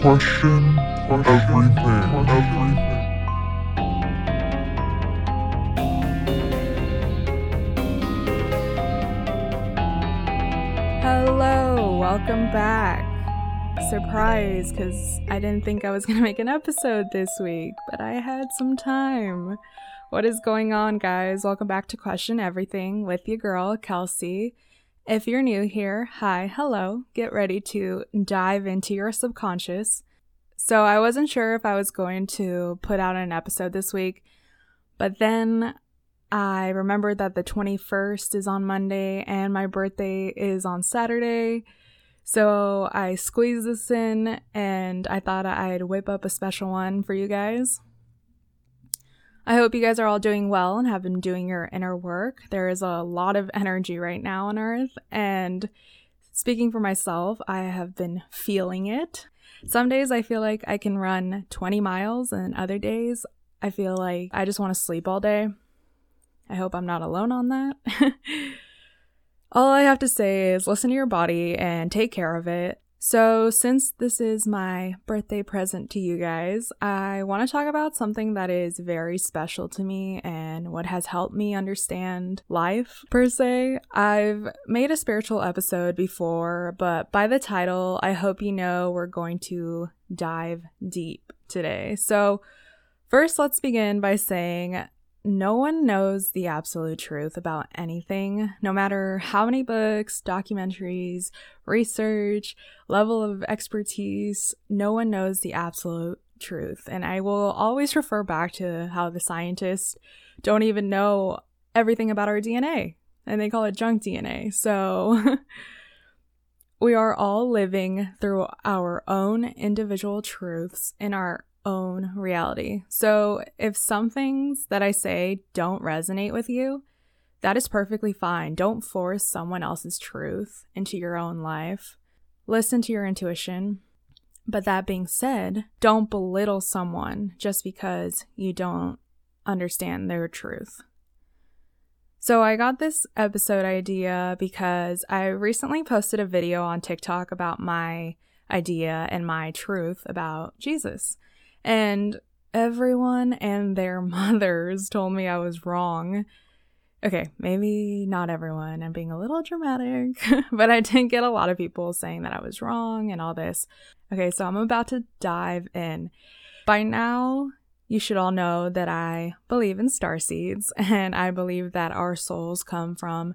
Question everything. Hello, welcome back. Surprise, because I didn't think I was going to make an episode this week, but I had some time. What is going on, guys? Welcome back to Question Everything with your girl, Kelsey. If you're new here, hi, hello, get ready to dive into your subconscious. So I wasn't sure if I was going to put out an episode this week, but then I remembered that the 21st is on Monday and my birthday is on Saturday, so I squeezed this in and I thought I'd whip up a special one for you guys. I hope you guys are all doing well and have been doing your inner work. There is a lot of energy right now on Earth, and speaking for myself, I have been feeling it. Some days I feel like I can run 20 miles, and other days I feel like I just want to sleep all day. I hope I'm not alone on that. All I have to say is listen to your body and take care of it. So since this is my birthday present to you guys, I want to talk about something that is very special to me and what has helped me understand life, per se. I've made a spiritual episode before, but by the title, I hope you know we're going to dive deep today. So first, let's begin by saying no one knows the absolute truth about anything, no matter how many books, documentaries, research, level of expertise. No one knows the absolute truth. And I will always refer back to how the scientists don't even know everything about our DNA, and they call it junk DNA. So we are all living through our own individual truths in our own reality. So if some things that I say don't resonate with you, that is perfectly fine. Don't force someone else's truth into your own life. Listen to your intuition. But that being said, don't belittle someone just because you don't understand their truth. So I got this episode idea because I recently posted a video on TikTok about my idea and my truth about Jesus. And everyone and their mothers told me I was wrong. Okay, maybe not everyone. I'm being a little dramatic. But I did get a lot of people saying that I was wrong and all this. Okay, so I'm about to dive in. By now, you should all know that I believe in starseeds. And I believe that our souls come from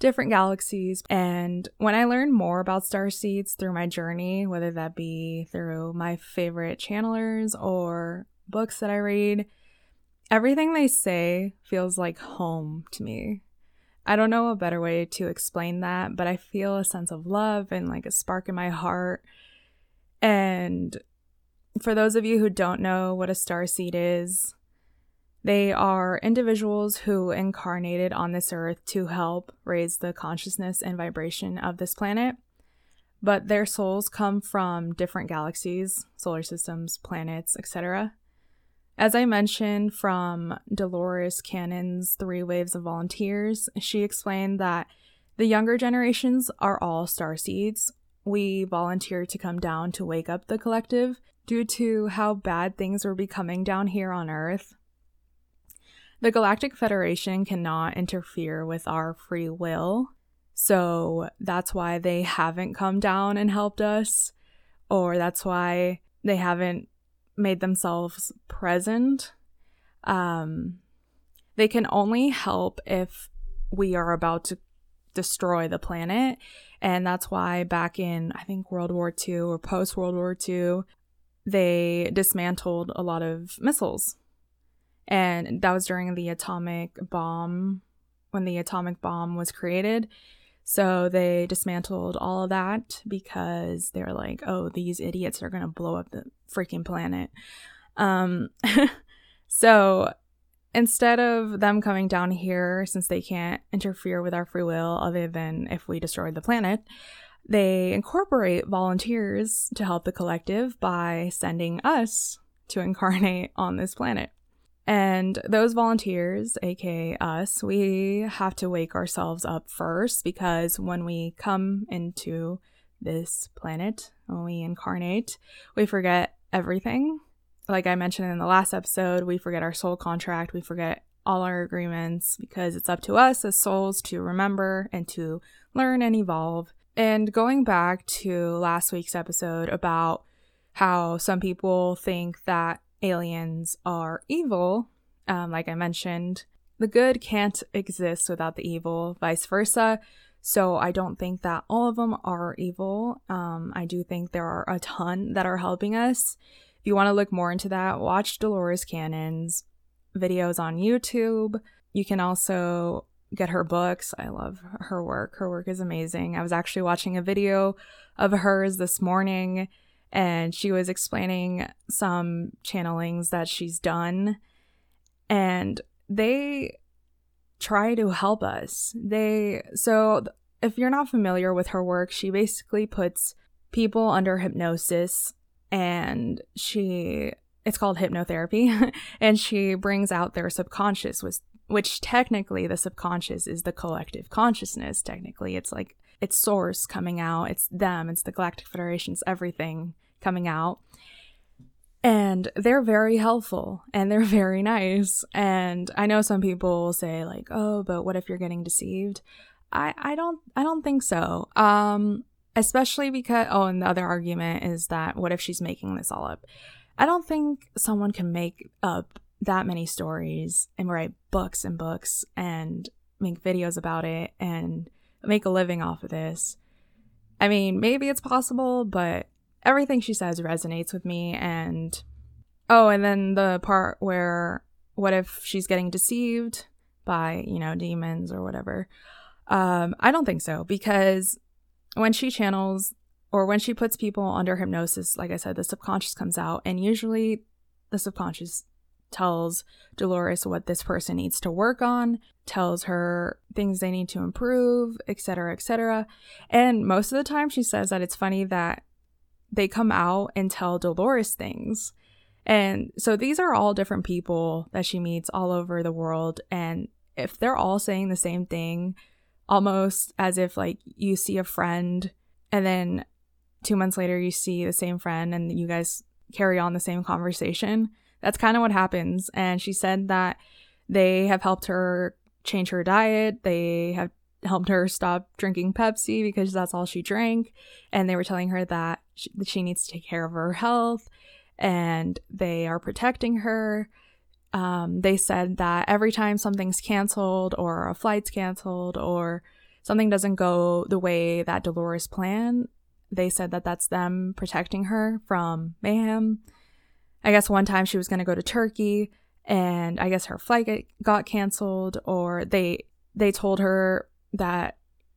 different galaxies. And when I learned more about starseeds through my journey, whether that be through my favorite channelers or books that I read, everything they say feels like home to me. I don't know a better way to explain that, but I feel a sense of love and like a spark in my heart. And for those of you who don't know what a starseed is, they are individuals who incarnated on this earth to help raise the consciousness and vibration of this planet, but their souls come from different galaxies, solar systems, planets, etc. As I mentioned from Dolores Cannon's 3 Waves of Volunteers, she explained that the younger generations are all starseeds. We volunteer to come down to wake up the collective due to how bad things were becoming down here on Earth. The Galactic Federation cannot interfere with our free will, so that's why they haven't come down and helped us, or that's why they haven't made themselves present. They can only help if we are about to destroy the planet, and that's why back in, I think, World War II or post-World War II, they dismantled a lot of missiles. And that was during the atomic bomb, when the atomic bomb was created. So they dismantled all of that because they were like, oh, these idiots are going to blow up the freaking planet. So instead of them coming down here, since they can't interfere with our free will other than if we destroy the planet, they incorporate volunteers to help the collective by sending us to incarnate on this planet. And those volunteers, aka us, we have to wake ourselves up first, because when we come into this planet, when we incarnate, we forget everything. Like I mentioned in the last episode, we forget our soul contract, we forget all our agreements, because it's up to us as souls to remember and to learn and evolve. And going back to last week's episode about how some people think that aliens are evil, like I mentioned, the good can't exist without the evil, vice versa. So I don't think that all of them are evil. I do think there are a ton that are helping us. If you want to look more into that, watch Dolores Cannon's videos on YouTube. You can also get her books. I love her work. Her work is amazing. I was actually watching a video of hers this morning, and she was explaining some channelings that she's done, and they try to help us. So if you're not familiar with her work, she basically puts people under hypnosis, and it's called hypnotherapy, and she brings out their subconscious, which technically the subconscious is the collective consciousness. Technically, it's like its source coming out. It's them. It's the Galactic Federation's everything coming out. And they're very helpful, and they're very nice. And I know some people say like, oh, but what if you're getting deceived? I don't think so. Especially because, and the other argument is that what if she's making this all up? I don't think someone can make up that many stories and write books and books and make videos about it and make a living off of this. I mean, maybe it's possible, but everything she says resonates with me. And and then the part where what if she's getting deceived by, demons or whatever? I don't think so, because when she channels or when she puts people under hypnosis, like I said, the subconscious comes out, and usually the subconscious tells Dolores what this person needs to work on, tells her things they need to improve, etc., etc. And most of the time she says that it's funny that they come out and tell Dolores things. And so these are all different people that she meets all over the world, and if they're all saying the same thing, almost as if like you see a friend and then 2 months later you see the same friend and you guys carry on the same conversation. That's kind of what happens. And she said that they have helped her change her diet. They have helped her stop drinking Pepsi because that's all she drank. And they were telling her that she needs to take care of her health, and they are protecting her. They said that every time something's canceled or a flight's canceled or something doesn't go the way that Dolores planned, they said that that's them protecting her from mayhem. I guess one time she was going to go to Turkey, and I guess her flight got canceled, or they told her that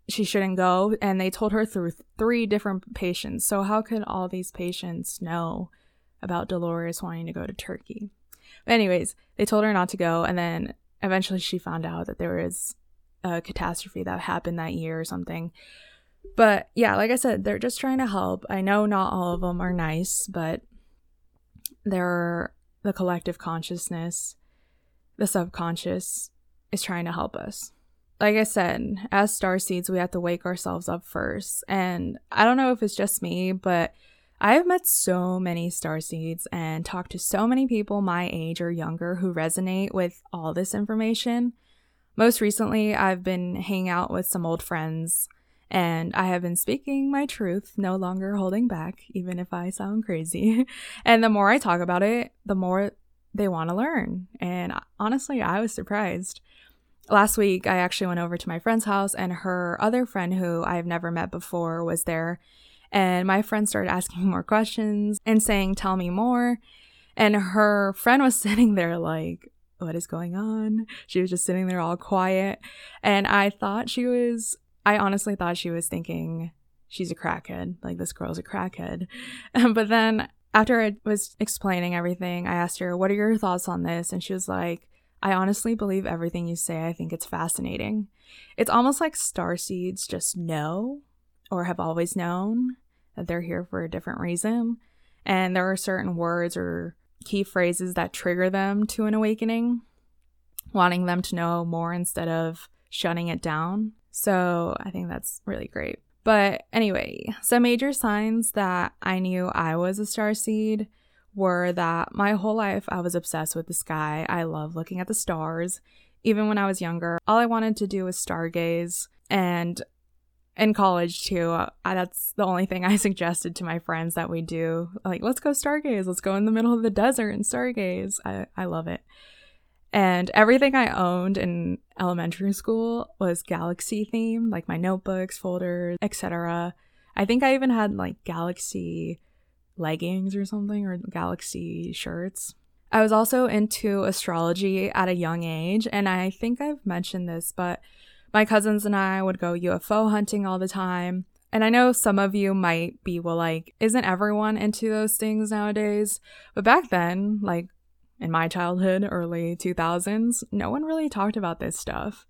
she shouldn't go, and they told her through three different patients. So how could all these patients know about Dolores wanting to go to Turkey? But anyways, they told her not to go, and then eventually she found out that there was a catastrophe that happened that year or something. But yeah, like I said, they're just trying to help. I know not all of them are nice, but they're the collective consciousness. The subconscious is trying to help us. Like I said, as starseeds, we have to wake ourselves up first. And I don't know if it's just me, but I've met so many starseeds and talked to so many people my age or younger who resonate with all this information. Most recently, I've been hanging out with some old friends, and I have been speaking my truth, no longer holding back, even if I sound crazy. And the more I talk about it, the more they want to learn. And honestly, I was surprised. Last week, I actually went over to my friend's house, and her other friend who I've never met before was there. And my friend started asking more questions and saying, tell me more. And her friend was sitting there like, what is going on? She was just sitting there all quiet. And I honestly thought she was thinking she's a crackhead, like this girl's a crackhead. But then after I was explaining everything, I asked her, what are your thoughts on this? And she was like, I honestly believe everything you say. I think it's fascinating. It's almost like starseeds just know or have always known that they're here for a different reason. And there are certain words or key phrases that trigger them to an awakening, wanting them to know more instead of shutting it down. So I think that's really great. But anyway, some major signs that I knew I was a starseed were that my whole life I was obsessed with the sky. I love looking at the stars. Even when I was younger, all I wanted to do was stargaze. And in college too, that's the only thing I suggested to my friends that we do. Like, let's go stargaze. Let's go in the middle of the desert and stargaze. I love it. And everything I owned in elementary school was galaxy themed, like my notebooks, folders, etc. I think I even had like galaxy leggings or something, or galaxy shirts. I was also into astrology at a young age, and I think I've mentioned this, but my cousins and I would go UFO hunting all the time. And I know some of you might be, well, like, isn't everyone into those things nowadays? But back then, like, in my childhood, early 2000s, no one really talked about this stuff.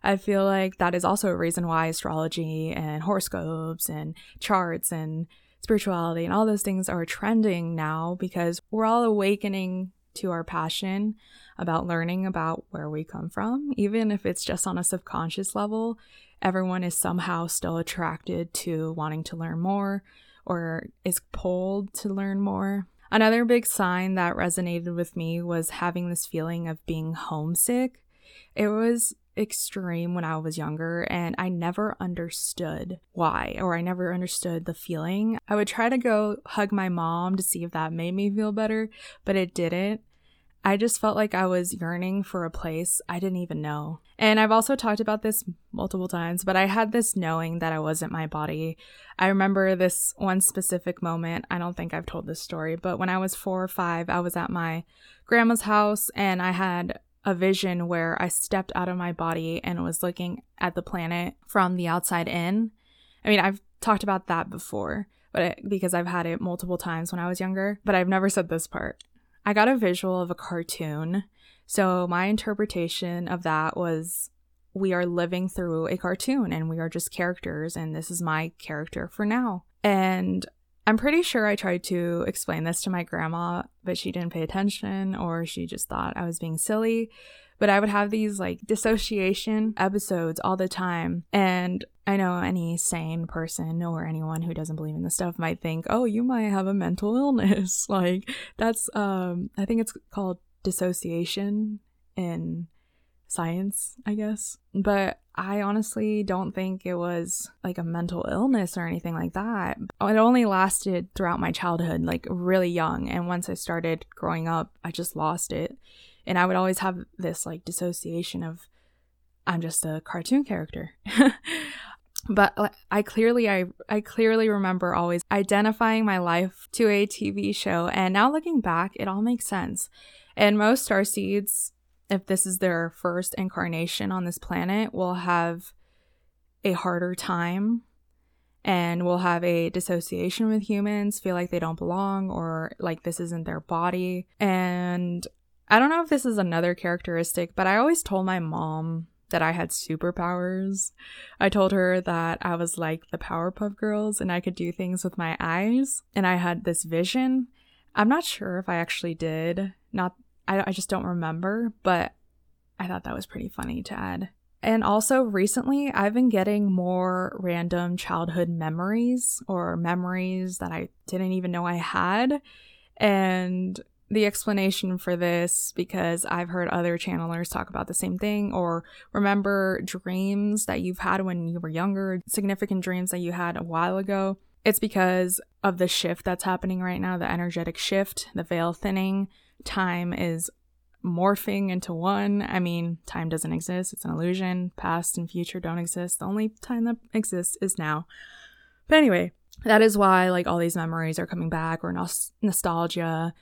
I feel like that is also a reason why astrology and horoscopes and charts and spirituality and all those things are trending now, because we're all awakening to our passion about learning about where we come from. Even if it's just on a subconscious level, everyone is somehow still attracted to wanting to learn more, or is pulled to learn more. Another big sign that resonated with me was having this feeling of being homesick. It was extreme when I was younger, and I never understood why, or I never understood the feeling. I would try to go hug my mom to see if that made me feel better, but it didn't. I just felt like I was yearning for a place I didn't even know. And I've also talked about this multiple times, but I had this knowing that I wasn't my body. I remember this one specific moment. I don't think I've told this story, but when I was 4 or 5, I was at my grandma's house, and I had a vision where I stepped out of my body and was looking at the planet from the outside in. I mean, I've talked about that before, because I've had it multiple times when I was younger, but I've never said this part. I got a visual of a cartoon, so my interpretation of that was, we are living through a cartoon and we are just characters, and this is my character for now. And I'm pretty sure I tried to explain this to my grandma, but she didn't pay attention, or she just thought I was being silly. But I would have these like dissociation episodes all the time. And I know any sane person or anyone who doesn't believe in this stuff might think, oh, you might have a mental illness. Like, that's, I think it's called dissociation in science, I guess. But I honestly don't think it was like a mental illness or anything like that. It only lasted throughout my childhood, like really young. And once I started growing up, I just lost it. And I would always have this like dissociation of, I'm just a cartoon character. But I clearly remember always identifying my life to a TV show. And now looking back, it all makes sense. And most starseeds, if this is their first incarnation on this planet, will have a harder time and will have a dissociation with humans, feel like they don't belong, or like this isn't their body. And I don't know if this is another characteristic, but I always told my mom that I had superpowers. I told her that I was like the Powerpuff Girls and I could do things with my eyes, and I had this vision. I'm not sure if I actually did. I just don't remember, but I thought that was pretty funny to add. And also recently, I've been getting more random childhood memories, or memories that I didn't even know I had. And the explanation for this, because I've heard other channelers talk about the same thing, or remember dreams that you've had when you were younger, significant dreams that you had a while ago. It's because of the shift that's happening right now, the energetic shift, the veil thinning. Time is morphing into one. I mean, time doesn't exist. It's an illusion. Past and future don't exist. The only time that exists is now. But anyway, that is why like all these memories are coming back, or nostalgia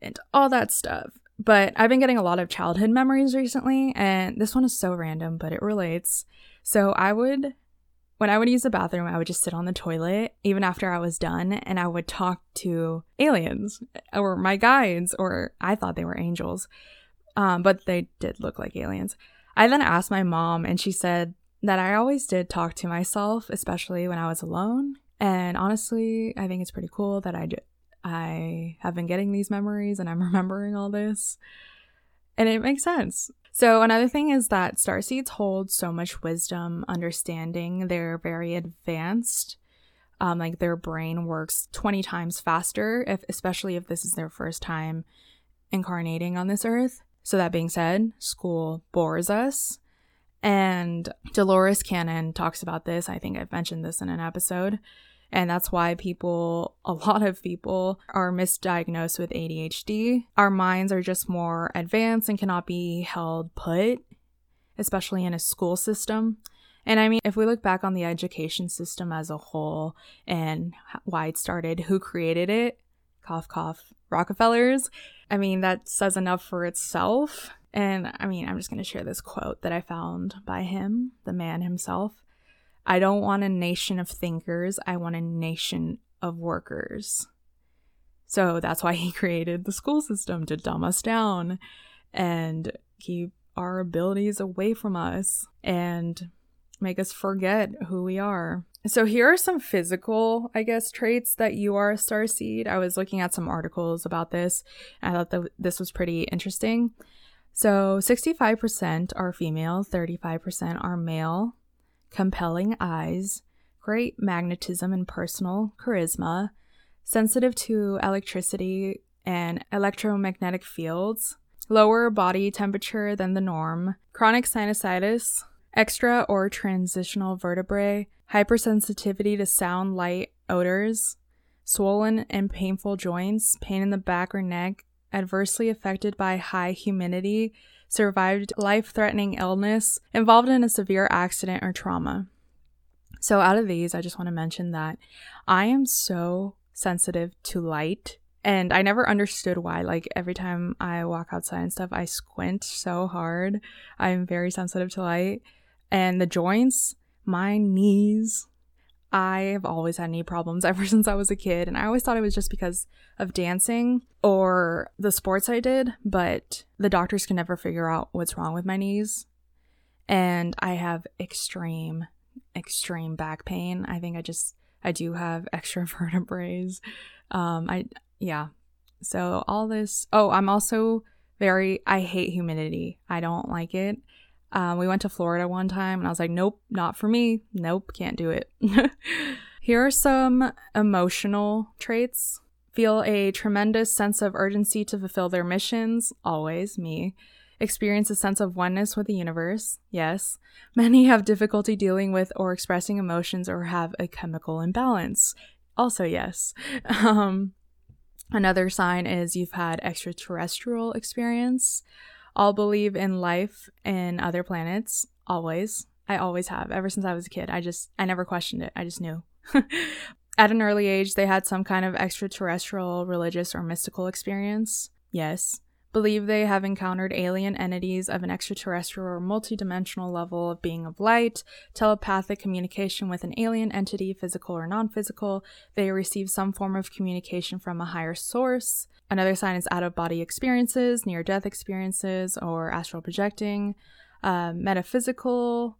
and all that stuff. But I've been getting a lot of childhood memories recently, and this one is so random, but it relates. So when I would use the bathroom, I would just sit on the toilet even after I was done, and I would talk to aliens, or my guides, or I thought they were angels, but they did look like aliens. I then asked my mom, and she said that I always did talk to myself, especially when I was alone. And honestly, I think it's pretty cool that I have been getting these memories and I'm remembering all this. And it makes sense. So another thing is that starseeds hold so much wisdom, understanding. They're very advanced. Like their brain works 20 times faster, especially if this is their first time incarnating on this earth. So that being said, school bores us. And Dolores Cannon talks about this. I think I've mentioned this in an episode. And that's why a lot of people are misdiagnosed with ADHD. Our minds are just more advanced and cannot be held put, especially in a school system. And I mean, if we look back on the education system as a whole and why it started, who created it, cough, cough, Rockefellers, I mean, that says enough for itself. And I mean, I'm just going to share this quote that I found by him, the man himself. I don't want a nation of thinkers. I want a nation of workers. So that's why he created the school system, to dumb us down and keep our abilities away from us and make us forget who we are. So here are some physical, I guess, traits that you are a starseed. I was looking at some articles about this. And I thought that this was pretty interesting. So 65% are female, 35% are male. Compelling eyes, great magnetism and personal charisma, sensitive to electricity and electromagnetic fields, lower body temperature than the norm, chronic sinusitis, extra or transitional vertebrae, hypersensitivity to sound, light, odors, swollen and painful joints, pain in the back or neck, adversely affected by high humidity, survived life-threatening illness, involved in a severe accident or trauma. So out of these, I just want to mention that I am so sensitive to light, and I never understood why. Like every time I walk outside and stuff, I squint so hard. I'm very sensitive to light. And the joints, my knees, I've always had knee problems ever since I was a kid, and I always thought it was just because of dancing or the sports I did, but the doctors can never figure out what's wrong with my knees. And I have extreme, extreme back pain. I think I do have extra vertebrae. So all this. Oh, I'm also I hate humidity. I don't like it. We went to Florida one time and I was like, nope, not for me. Nope, can't do it. Here are some emotional traits. Feel a tremendous sense of urgency to fulfill their missions. Always me. Experience a sense of oneness with the universe. Yes. Many have difficulty dealing with or expressing emotions or have a chemical imbalance. Also, yes. Another sign is you've had extraterrestrial experience. All believe in life and other planets. Always. I always have. Ever since I was a kid. I never questioned it. I just knew. At an early age, they had some kind of extraterrestrial, religious, or mystical experience. Yes. Believe they have encountered alien entities of an extraterrestrial or multidimensional level of being of light, telepathic communication with an alien entity, physical or non-physical. They receive some form of communication from a higher source. Another sign is out-of-body experiences, near-death experiences, or astral projecting. Metaphysical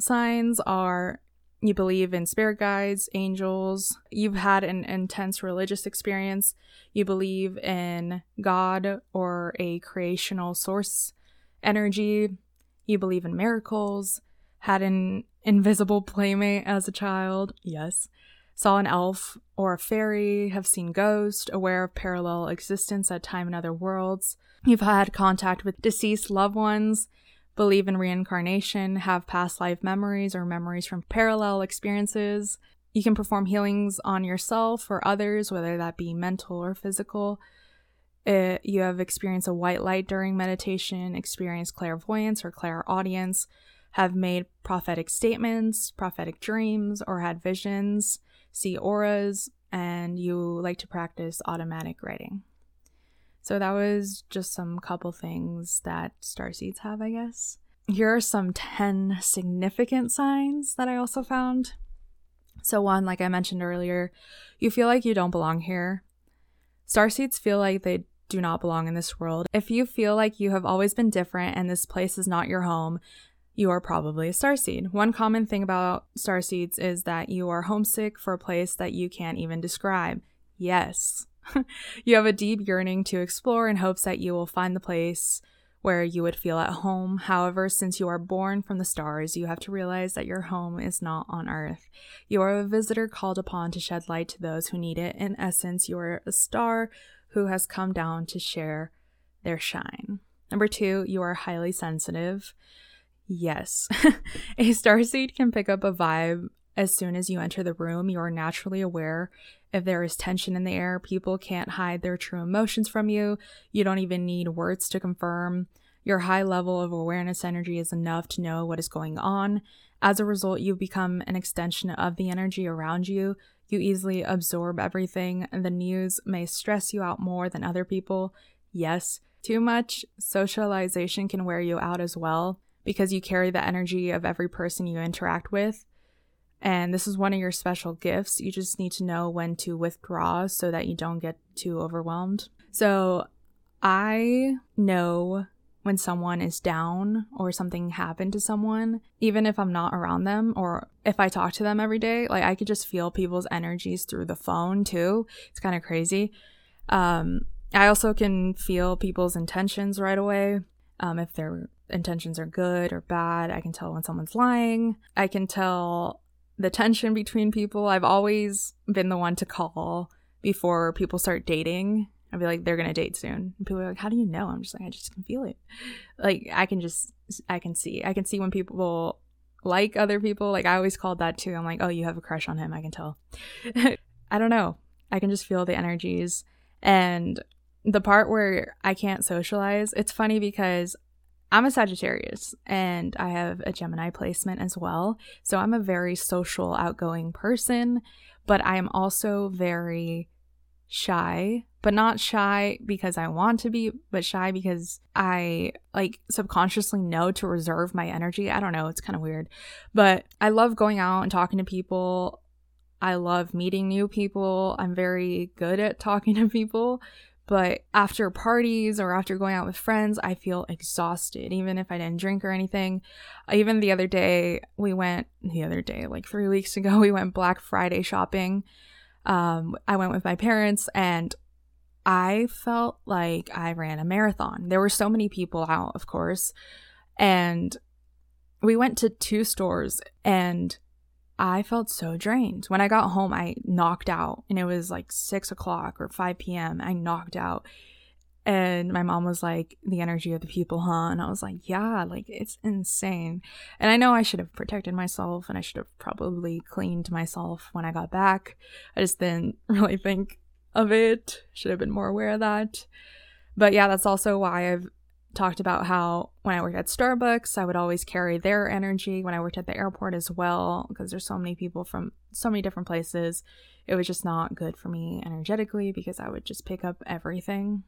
signs are you believe in spirit guides, angels. You've had an intense religious experience. You believe in God or a creational source energy. You believe in miracles. Had an invisible playmate as a child. Yes. Saw an elf or a fairy. Have seen ghosts. Aware of parallel existence at time in other worlds. You've had contact with deceased loved ones. Believe in reincarnation, have past life memories or memories from parallel experiences. You can perform healings on yourself or others, whether that be mental or physical. You have experienced a white light during meditation, experienced clairvoyance or clairaudience, have made prophetic statements, prophetic dreams, or had visions, see auras, and you like to practice automatic writing. So that was just some couple things that starseeds have, I guess. Here are some 10 significant signs that I also found. So one, like I mentioned earlier, you feel like you don't belong here. Starseeds feel like they do not belong in this world. If you feel like you have always been different and this place is not your home, you are probably a starseed. One common thing about starseeds is that you are homesick for a place that you can't even describe. Yes. You have a deep yearning to explore in hopes that you will find the place where you would feel at home. However, since you are born from the stars, you have to realize that your home is not on Earth. You are a visitor called upon to shed light to those who need it. In essence, you are a star who has come down to share their shine. Number 2, you are highly sensitive. Yes, a starseed can pick up a vibe as soon as you enter the room. You are naturally aware if there is tension in the air. People can't hide their true emotions from you. You don't even need words to confirm. Your high level of awareness energy is enough to know what is going on. As a result, you become an extension of the energy around you. You easily absorb everything. The news may stress you out more than other people. Yes, too much socialization can wear you out as well, because you carry the energy of every person you interact with. And this is one of your special gifts. You just need to know when to withdraw so that you don't get too overwhelmed. So I know when someone is down or something happened to someone, even if I'm not around them or if I talk to them every day, like I could just feel people's energies through the phone too. It's kind of crazy. I also can feel people's intentions right away. If their intentions are good or bad, I can tell when someone's lying. I can tell the tension between people. I've always been the one to call before people start dating. I'd be like, they're going to date soon. And people are like, how do you know? I'm just like, I just can feel it. Like, I can see when people like other people. Like, I always called that too. I'm like, oh, you have a crush on him. I can tell. I don't know. I can just feel the energies. And the part where I can't socialize, it's funny because I'm a Sagittarius and I have a Gemini placement as well. So I'm a very social, outgoing person, but I am also very shy, but not shy because I want to be, but shy because I like subconsciously know to reserve my energy. I don't know. It's kind of weird, but I love going out and talking to people. I love meeting new people. I'm very good at talking to people. But after parties or after going out with friends, I feel exhausted, even if I didn't drink or anything. Even like 3 weeks ago, we went Black Friday shopping. I went with my parents and I felt like I ran a marathon. There were so many people out, of course. And we went to 2 stores and I felt so drained. When I got home, I knocked out and it was like 6 o'clock or 5 p.m. I knocked out and my mom was like, the energy of the people, huh? And I was like, yeah, like it's insane. And I know I should have protected myself and I should have probably cleaned myself when I got back. I just didn't really think of it. Should have been more aware of that. But yeah, that's also why I've talked about how when I worked at Starbucks, I would always carry their energy. When I worked at the airport as well, because there's so many people from so many different places, it was just not good for me energetically because I would just pick up everything.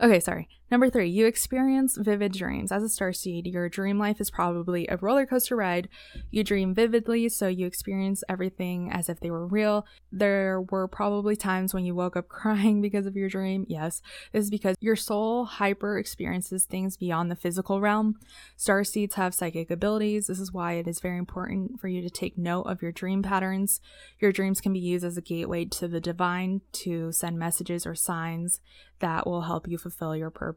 Okay, sorry. Number 3, you experience vivid dreams. As a starseed, your dream life is probably a roller coaster ride. You dream vividly, so you experience everything as if they were real. There were probably times when you woke up crying because of your dream. Yes, this is because your soul hyper experiences things beyond the physical realm. Starseeds have psychic abilities. This is why it is very important for you to take note of your dream patterns. Your dreams can be used as a gateway to the divine to send messages or signs that will help you fulfill your purpose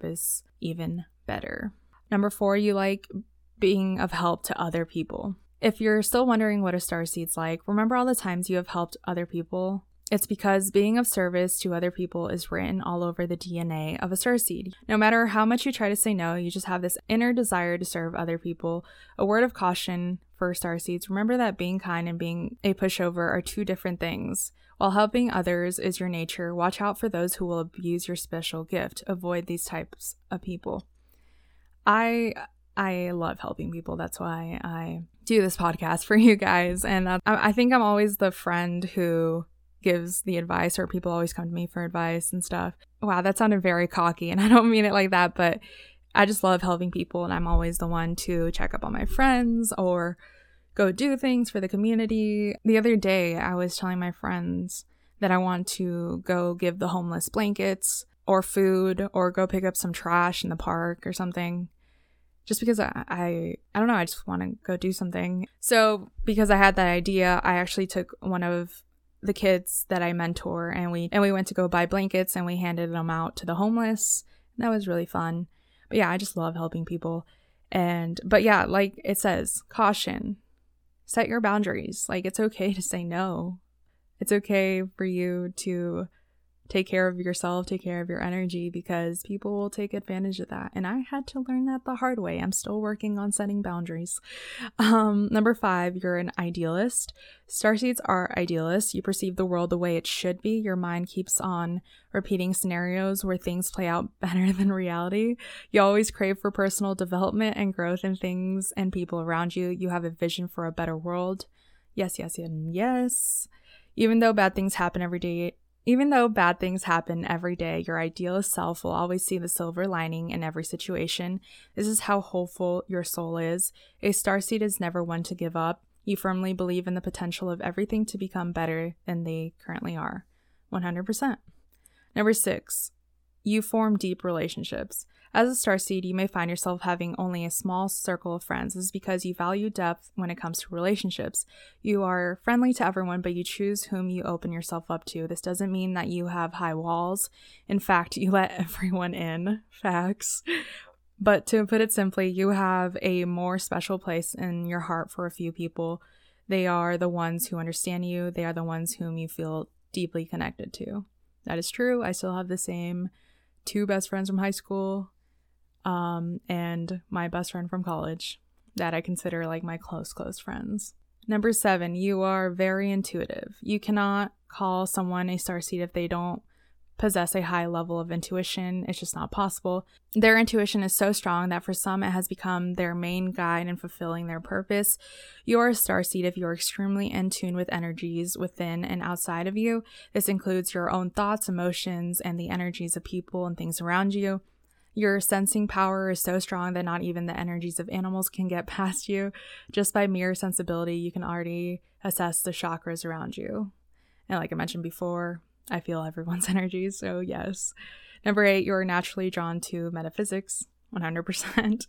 even better. Number 4, you like being of help to other people. If you're still wondering what a starseed's like, remember all the times you have helped other people. It's because being of service to other people is written all over the DNA of a starseed. No matter how much you try to say no, you just have this inner desire to serve other people. A word of caution for starseeds, remember that being kind and being a pushover are 2 different things. While helping others is your nature, watch out for those who will abuse your special gift. Avoid these types of people. I love helping people. That's why I do this podcast for you guys. And I think I'm always the friend who gives the advice, or people always come to me for advice and stuff. Wow, that sounded very cocky, and I don't mean it like that, but I just love helping people, and I'm always the one to check up on my friends or go do things for the community. The other day, I was telling my friends that I want to go give the homeless blankets or food or go pick up some trash in the park or something, just because I don't know, I just want to go do something. So because I had that idea, I actually took one of the kids that I mentor and we went to go buy blankets and we handed them out to the homeless. That was really fun. But yeah, I just love helping people. But yeah, like it says, caution, set your boundaries. Like, it's okay to say no. It's okay for you to take care of yourself, take care of your energy, because people will take advantage of that. And I had to learn that the hard way. I'm still working on setting boundaries. Number 5, you're an idealist. Starseeds are idealists. You perceive the world the way it should be. Your mind keeps on repeating scenarios where things play out better than reality. You always crave for personal development and growth in things and people around you. You have a vision for a better world. Yes, yes, and yes. Even though bad things happen every day, your idealist self will always see the silver lining in every situation. This is how hopeful your soul is. A starseed is never one to give up. You firmly believe in the potential of everything to become better than they currently are. 100%. Number 6, you form deep relationships. As a starseed, you may find yourself having only a small circle of friends. This is because you value depth when it comes to relationships. You are friendly to everyone, but you choose whom you open yourself up to. This doesn't mean that you have high walls. In fact, you let everyone in. Facts. But to put it simply, you have a more special place in your heart for a few people. They are the ones who understand you. They are the ones whom you feel deeply connected to. That is true. I still have the same 2 best friends from high school. And my best friend from college that I consider like my close friends. Number 7, you are very intuitive. You cannot call someone a starseed if they don't possess a high level of intuition. It's just not possible. Their intuition is so strong that for some it has become their main guide in fulfilling their purpose. You are a starseed if you are extremely in tune with energies within and outside of you. This includes your own thoughts, emotions, and the energies of people and things around you. Your sensing power is so strong that not even the energies of animals can get past you. Just by mere sensibility, you can already assess the chakras around you. And like I mentioned before, I feel everyone's energy, so yes. Number 8, you're naturally drawn to metaphysics. 100%.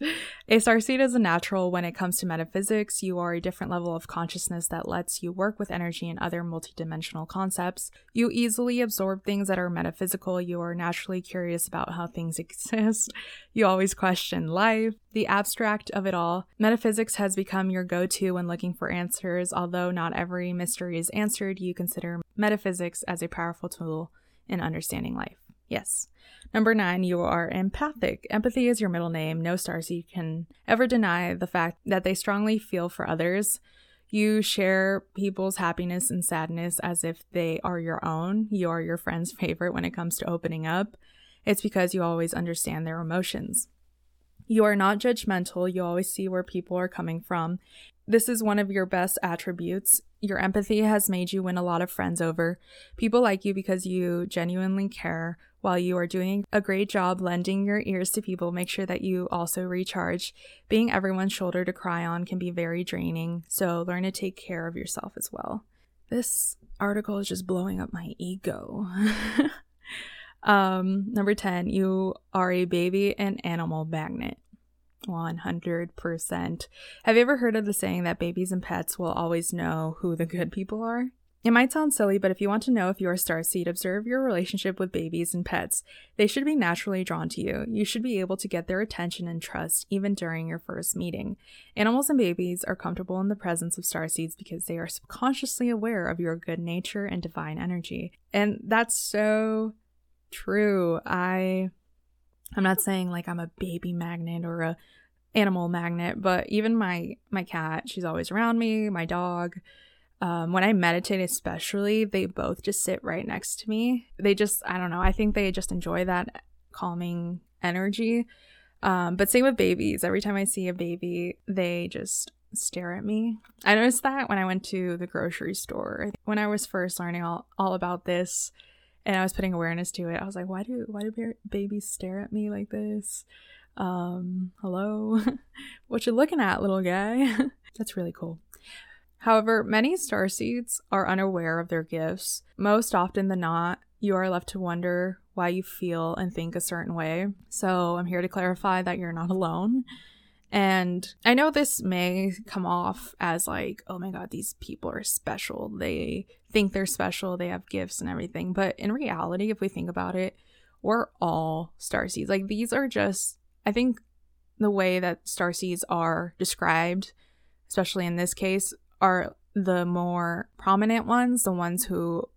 A starseed is a natural when it comes to metaphysics. You are a different level of consciousness that lets you work with energy and other multidimensional concepts. You easily absorb things that are metaphysical. You are naturally curious about how things exist. You always question life, the abstract of it all. Metaphysics has become your go-to when looking for answers. Although not every mystery is answered, you consider metaphysics as a powerful tool in understanding life. Yes. Number 9, you are empathic. Empathy is your middle name. No starseed can ever deny the fact that they strongly feel for others. You share people's happiness and sadness as if they are your own. You are your friend's favorite when it comes to opening up. It's because you always understand their emotions. You are not judgmental. You always see where people are coming from. This is one of your best attributes. Your empathy has made you win a lot of friends over. People like you because you genuinely care. While you are doing a great job lending your ears to people, make sure that you also recharge. Being everyone's shoulder to cry on can be very draining, so learn to take care of yourself as well. This article is just blowing up my ego. Number 10, you are a baby and animal magnet. 100%. Have you ever heard of the saying that babies and pets will always know who the good people are? It might sound silly, but if you want to know if you're a starseed, observe your relationship with babies and pets. They should be naturally drawn to you. You should be able to get their attention and trust even during your first meeting. Animals and babies are comfortable in the presence of starseeds because they are subconsciously aware of your good nature and divine energy. And that's so true. I'm not saying like I'm a baby magnet or a animal magnet, but even my cat, she's always around me, my dog. When I meditate especially, they both just sit right next to me. They just, I don't know, I think they just enjoy that calming energy. But same with babies. Every time I see a baby, they just stare at me. I noticed that when I went to the grocery store. When I was first learning all about this, and I was putting awareness to it, I was like, why do babies stare at me like this? Hello? What you looking at, little guy? That's really cool. However, many starseeds are unaware of their gifts. Most often than not, you are left to wonder why you feel and think a certain way. So I'm here to clarify that you're not alone. And I know this may come off as like, oh my God, these people are special. They think they're special. They have gifts and everything. But in reality, if we think about it, we're all starseeds. Like, these are just I think the way that starseeds are described, especially in this case, are the more prominent ones, the ones who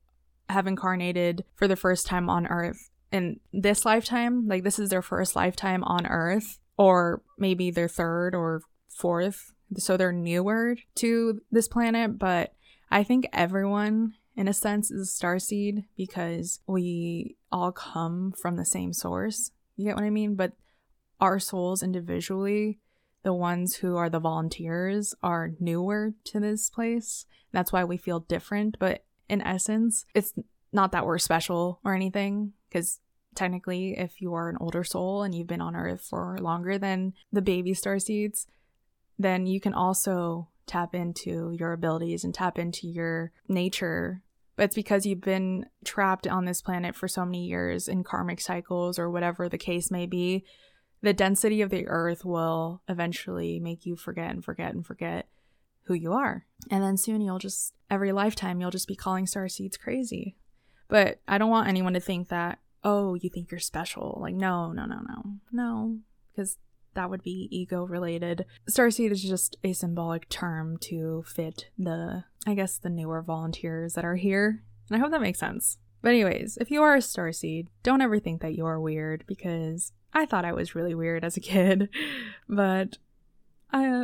have incarnated for the first time on Earth in this lifetime. Like, this is their first lifetime on Earth, or maybe their third or fourth. So they're newer to this planet, but I think everyone, in a sense, is a starseed because we all come from the same source. You get what I mean? But our souls individually, the ones who are the volunteers, are newer to this place. That's why we feel different. But in essence, it's not that we're special or anything, because technically, if you are an older soul and you've been on Earth for longer than the baby starseeds, then you can also tap into your abilities and tap into your nature. But it's because you've been trapped on this planet for so many years in karmic cycles or whatever the case may be. The density of the Earth will eventually make you forget who you are. And then soon every lifetime, you'll just be calling starseeds crazy. But I don't want anyone to think that, oh, you think you're special. Like, no, because that would be ego related. Starseed is just a symbolic term to fit the newer volunteers that are here. And I hope that makes sense. But anyways, if you are a starseed, don't ever think that you are weird, because I thought I was really weird as a kid, but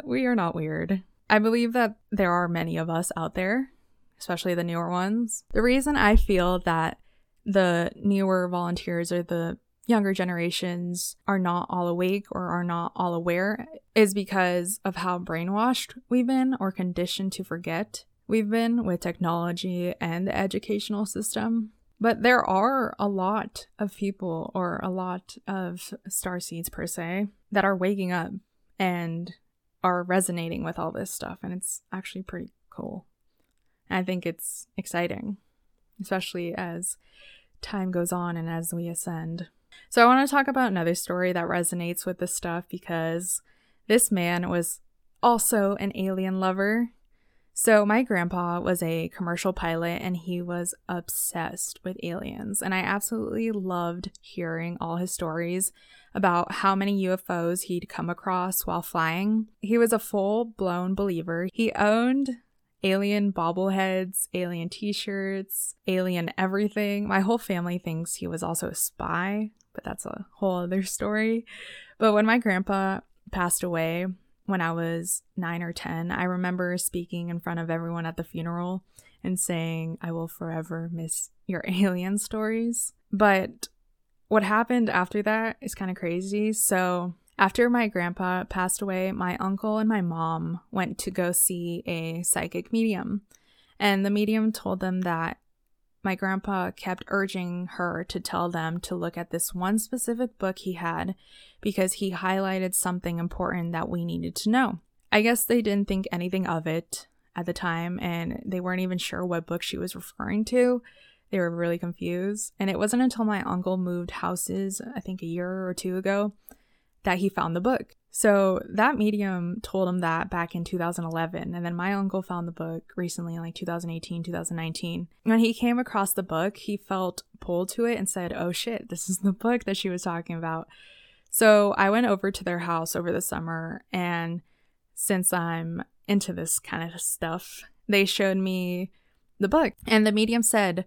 we are not weird. I believe that there are many of us out there, especially the newer ones. The reason I feel that the newer volunteers or the younger generations are not all awake or are not all aware is because of how brainwashed we've been or conditioned to forget we've been with technology and the educational system. But there are a lot of people, or a lot of starseeds per se, that are waking up and are resonating with all this stuff. And it's actually pretty cool. I think it's exciting, especially as time goes on and as we ascend. So I want to talk about another story that resonates with this stuff, because this man was also an alien lover. So my grandpa was a commercial pilot, and he was obsessed with aliens, and I absolutely loved hearing all his stories about how many UFOs he'd come across while flying. He was a full-blown believer. He owned alien bobbleheads, alien t-shirts, alien everything. My whole family thinks he was also a spy, but that's a whole other story. But when my grandpa passed away, when I was 9 or 10, I remember speaking in front of everyone at the funeral and saying, I will forever miss your alien stories. But what happened after that is kind of crazy. So after my grandpa passed away, my uncle and my mom went to go see a psychic medium. And the medium told them that my grandpa kept urging her to tell them to look at this one specific book he had, because he highlighted something important that we needed to know. I guess they didn't think anything of it at the time, and they weren't even sure what book she was referring to. They were really confused. And it wasn't until my uncle moved houses, I think a year or two ago, that he found the book. So that medium told him that back in 2011, and then my uncle found the book recently, like 2018, 2019. When he came across the book, he felt pulled to it and said, oh shit, this is the book that she was talking about. So I went over to their house over the summer, and since I'm into this kind of stuff, they showed me the book. And the medium said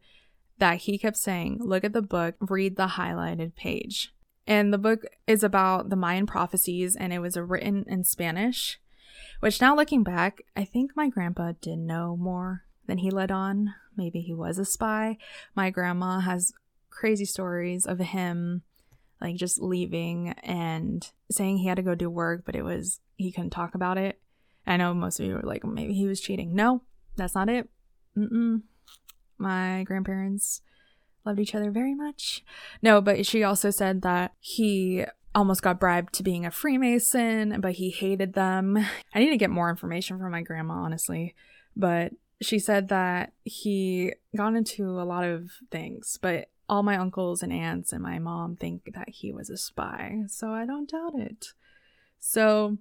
that he kept saying, look at the book, read the highlighted page. And the book is about the Mayan prophecies, and it was written in Spanish, which, now looking back, I think my grandpa did know more than he let on. Maybe he was a spy. My grandma has crazy stories of him, like, just leaving and saying he had to go do work, but he couldn't talk about it. I know most of you were like, maybe he was cheating. No, that's not it. My grandparents loved each other very much. No, but she also said that he almost got bribed to being a Freemason, but he hated them. I need to get more information from my grandma, honestly. But she said that he got into a lot of things, but all my uncles and aunts and my mom think that he was a spy, so I don't doubt it. So,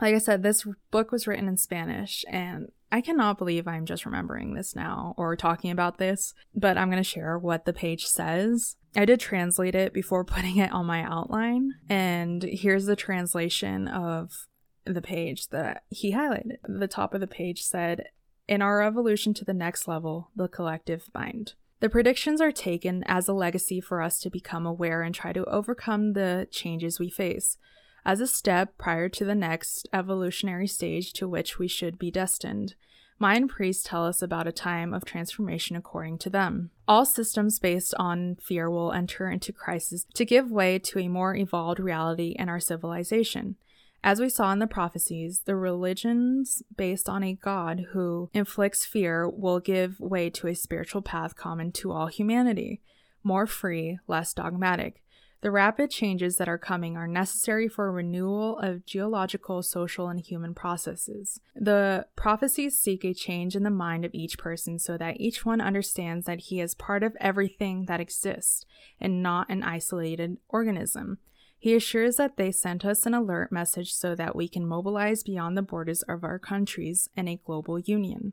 like I said, this book was written in Spanish, and I cannot believe I'm just remembering this now or talking about this, but I'm going to share what the page says. I did translate it before putting it on my outline, and here's the translation of the page that he highlighted. The top of the page said, "In our evolution to the next level, the collective mind. The predictions are taken as a legacy for us to become aware and try to overcome the changes we face, as a step prior to the next evolutionary stage to which we should be destined. Mayan priests tell us about a time of transformation according to them. All systems based on fear will enter into crisis to give way to a more evolved reality in our civilization. As we saw in the prophecies, the religions based on a god who inflicts fear will give way to a spiritual path common to all humanity, more free, less dogmatic. The rapid changes that are coming are necessary for a renewal of geological, social, and human processes. The prophecies seek a change in the mind of each person so that each one understands that he is part of everything that exists and not an isolated organism. He assures that they sent us an alert message so that we can mobilize beyond the borders of our countries in a global union.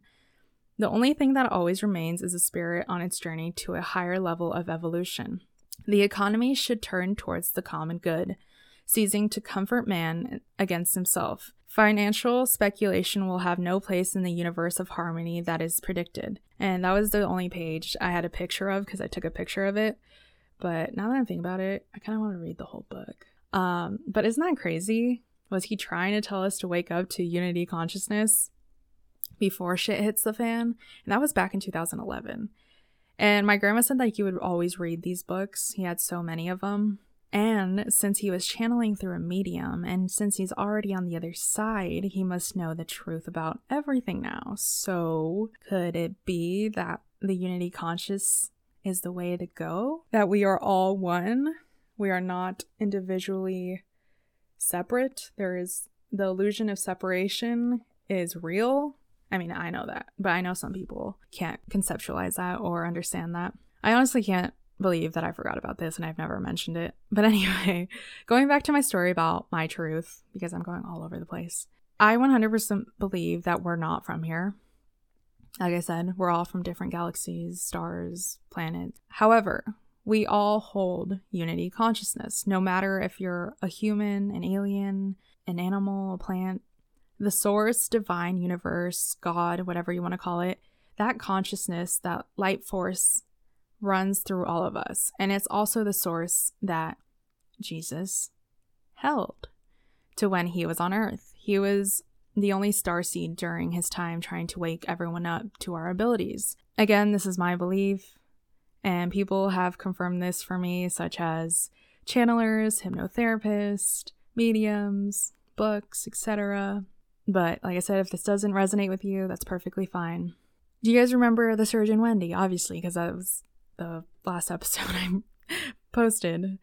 The only thing that always remains is a spirit on its journey to a higher level of evolution. The economy should turn towards the common good, ceasing to comfort man against himself. Financial speculation will have no place in the universe of harmony that is predicted." And that was the only page I had a picture of because I took a picture of it. But now that I'm thinking about it, I kind of want to read the whole book. But isn't that crazy? Was he trying to tell us to wake up to unity consciousness before shit hits the fan? And that was back in 2011. And my grandma said that he would always read these books. He had so many of them. And since he was channeling through a medium, and since he's already on the other side, he must know the truth about everything now. So could it be that the unity conscious is the way to go? That we are all one? We are not individually separate? There is the illusion of separation is real. I mean, I know that, but I know some people can't conceptualize that or understand that. I honestly can't believe that I forgot about this and I've never mentioned it. But anyway, going back to my story about my truth, because I'm going all over the place. I 100% believe that we're not from here. Like I said, we're all from different galaxies, stars, planets. However, we all hold unity consciousness, no matter if you're a human, an alien, an animal, a plant. The source, divine, universe, God, whatever you want to call it, that consciousness, that light force runs through all of us. And it's also the source that Jesus held to when he was on earth. He was the only starseed during his time trying to wake everyone up to our abilities. Again, this is my belief, and people have confirmed this for me, such as channelers, hypnotherapists, mediums, books, etc. But like I said, if this doesn't resonate with you, that's perfectly fine. Do you guys remember the Surgeon Wendy? Obviously, because that was the last episode I posted.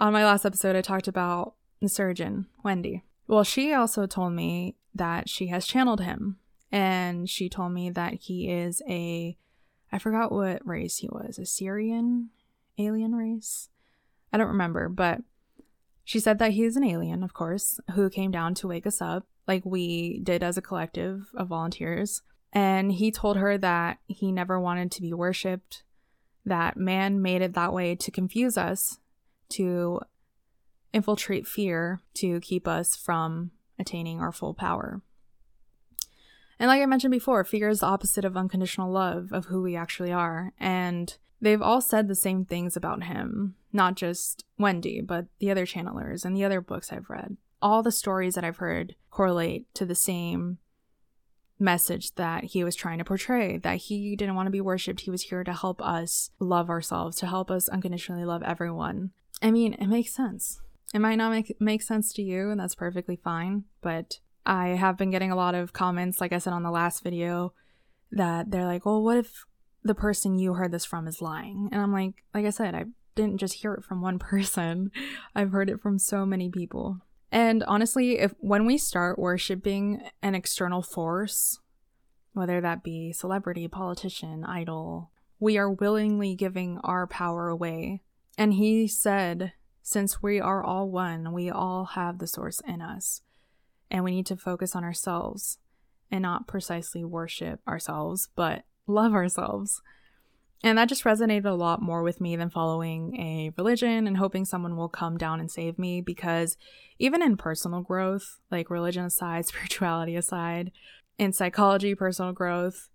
On my last episode, I talked about the Surgeon Wendy. Well, she also told me that she has channeled him. And she told me that he is I forgot what race he was, a Syrian alien race? I don't remember, but she said that he is an alien, of course, who came down to wake us up, like we did as a collective of volunteers. And he told her that he never wanted to be worshipped, that man made it that way to confuse us, to infiltrate fear, to keep us from attaining our full power. And like I mentioned before, fear is the opposite of unconditional love, of who we actually are. And they've all said the same things about him, not just Wendy, but the other channelers and the other books I've read. All the stories that I've heard correlate to the same message that he was trying to portray, that he didn't want to be worshipped. He was here to help us love ourselves, to help us unconditionally love everyone. I mean, it makes sense. It might not make sense to you, and that's perfectly fine, but I have been getting a lot of comments, like I said on the last video, that they're like, well, what if the person you heard this from is lying? And I'm like I said, I didn't just hear it from one person. I've heard it from so many people. And honestly, when we start worshiping an external force, whether that be celebrity, politician, idol, we are willingly giving our power away. And he said, since we are all one, we all have the source in us, and we need to focus on ourselves and not precisely worship ourselves, but love ourselves. And that just resonated a lot more with me than following a religion and hoping someone will come down and save me, because even in personal growth, like religion aside, spirituality aside, in psychology, personal growth,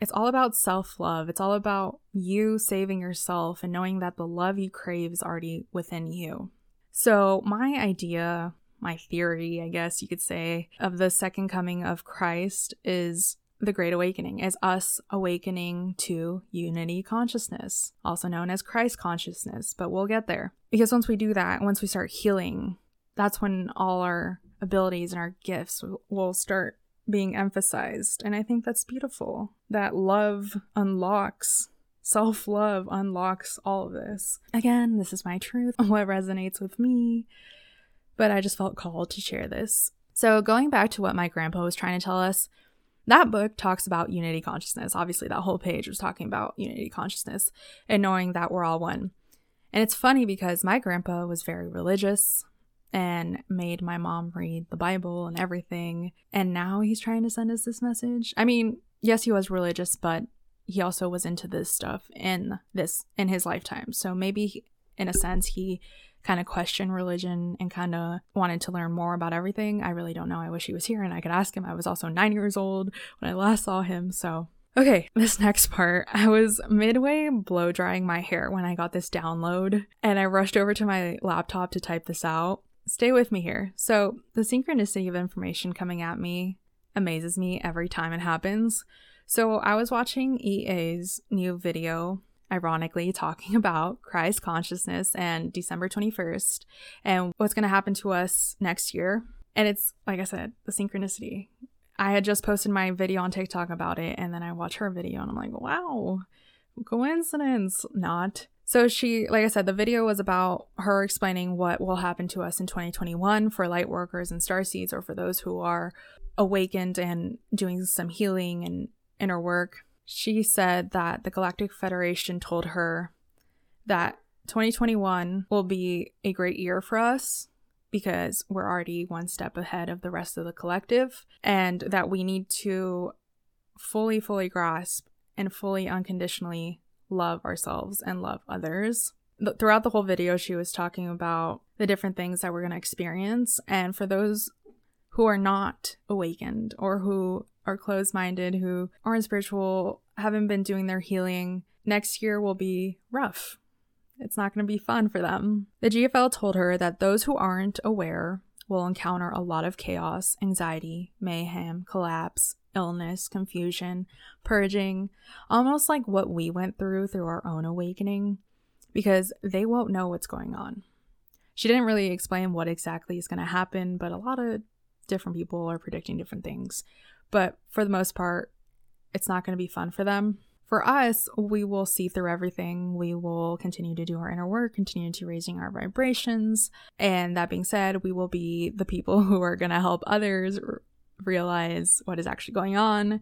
it's all about self-love. It's all about you saving yourself and knowing that the love you crave is already within you. So my idea, my theory, I guess you could say, of the second coming of Christ is the Great Awakening, is us awakening to unity consciousness, also known as Christ consciousness, but we'll get there. Because once we do that, once we start healing, that's when all our abilities and our gifts will start being emphasized. And I think that's beautiful. That love unlocks, self-love unlocks all of this. Again, this is my truth, what resonates with me, but I just felt called to share this. So going back to what my grandpa was trying to tell us, that book talks about unity consciousness. Obviously, that whole page was talking about unity consciousness and knowing that we're all one. And it's funny because my grandpa was very religious and made my mom read the Bible and everything. And now he's trying to send us this message. I mean, yes, he was religious, but he also was into this stuff in his lifetime. So maybe in a sense, he kind of questioned religion and kind of wanted to learn more about everything. I really don't know. I wish he was here and I could ask him. I was also 9 years old when I last saw him. So, okay, this next part, I was midway blow drying my hair when I got this download and I rushed over to my laptop to type this out. Stay with me here. So the synchronicity of information coming at me amazes me every time it happens. So I was watching EA's new video, ironically talking about Christ consciousness and December 21st and what's going to happen to us next year. And it's, like I said, the synchronicity. I had just posted my video on TikTok about it, and then I watch her video and I'm like, wow, coincidence, not. So she, like I said, the video was about her explaining what will happen to us in 2021 for light workers and starseeds, or for those who are awakened and doing some healing and inner work. She said that the Galactic Federation told her that 2021 will be a great year for us because we're already one step ahead of the rest of the collective, and that we need to fully grasp and fully unconditionally love ourselves and love others. Throughout the whole video, she was talking about the different things that we're going to experience, and for those who are not awakened or who are closed-minded, who aren't spiritual, haven't been doing their healing, next year will be rough. It's not going to be fun for them. The GFL told her that those who aren't aware will encounter a lot of chaos, anxiety, mayhem, collapse, illness, confusion, purging, almost like what we went through our own awakening, because they won't know what's going on. She didn't really explain what exactly is going to happen, but a lot of different people are predicting different things. But for the most part, it's not going to be fun for them. For us, we will see through everything. We will continue to do our inner work, continue to raising our vibrations. And that being said, we will be the people who are going to help others realize what is actually going on.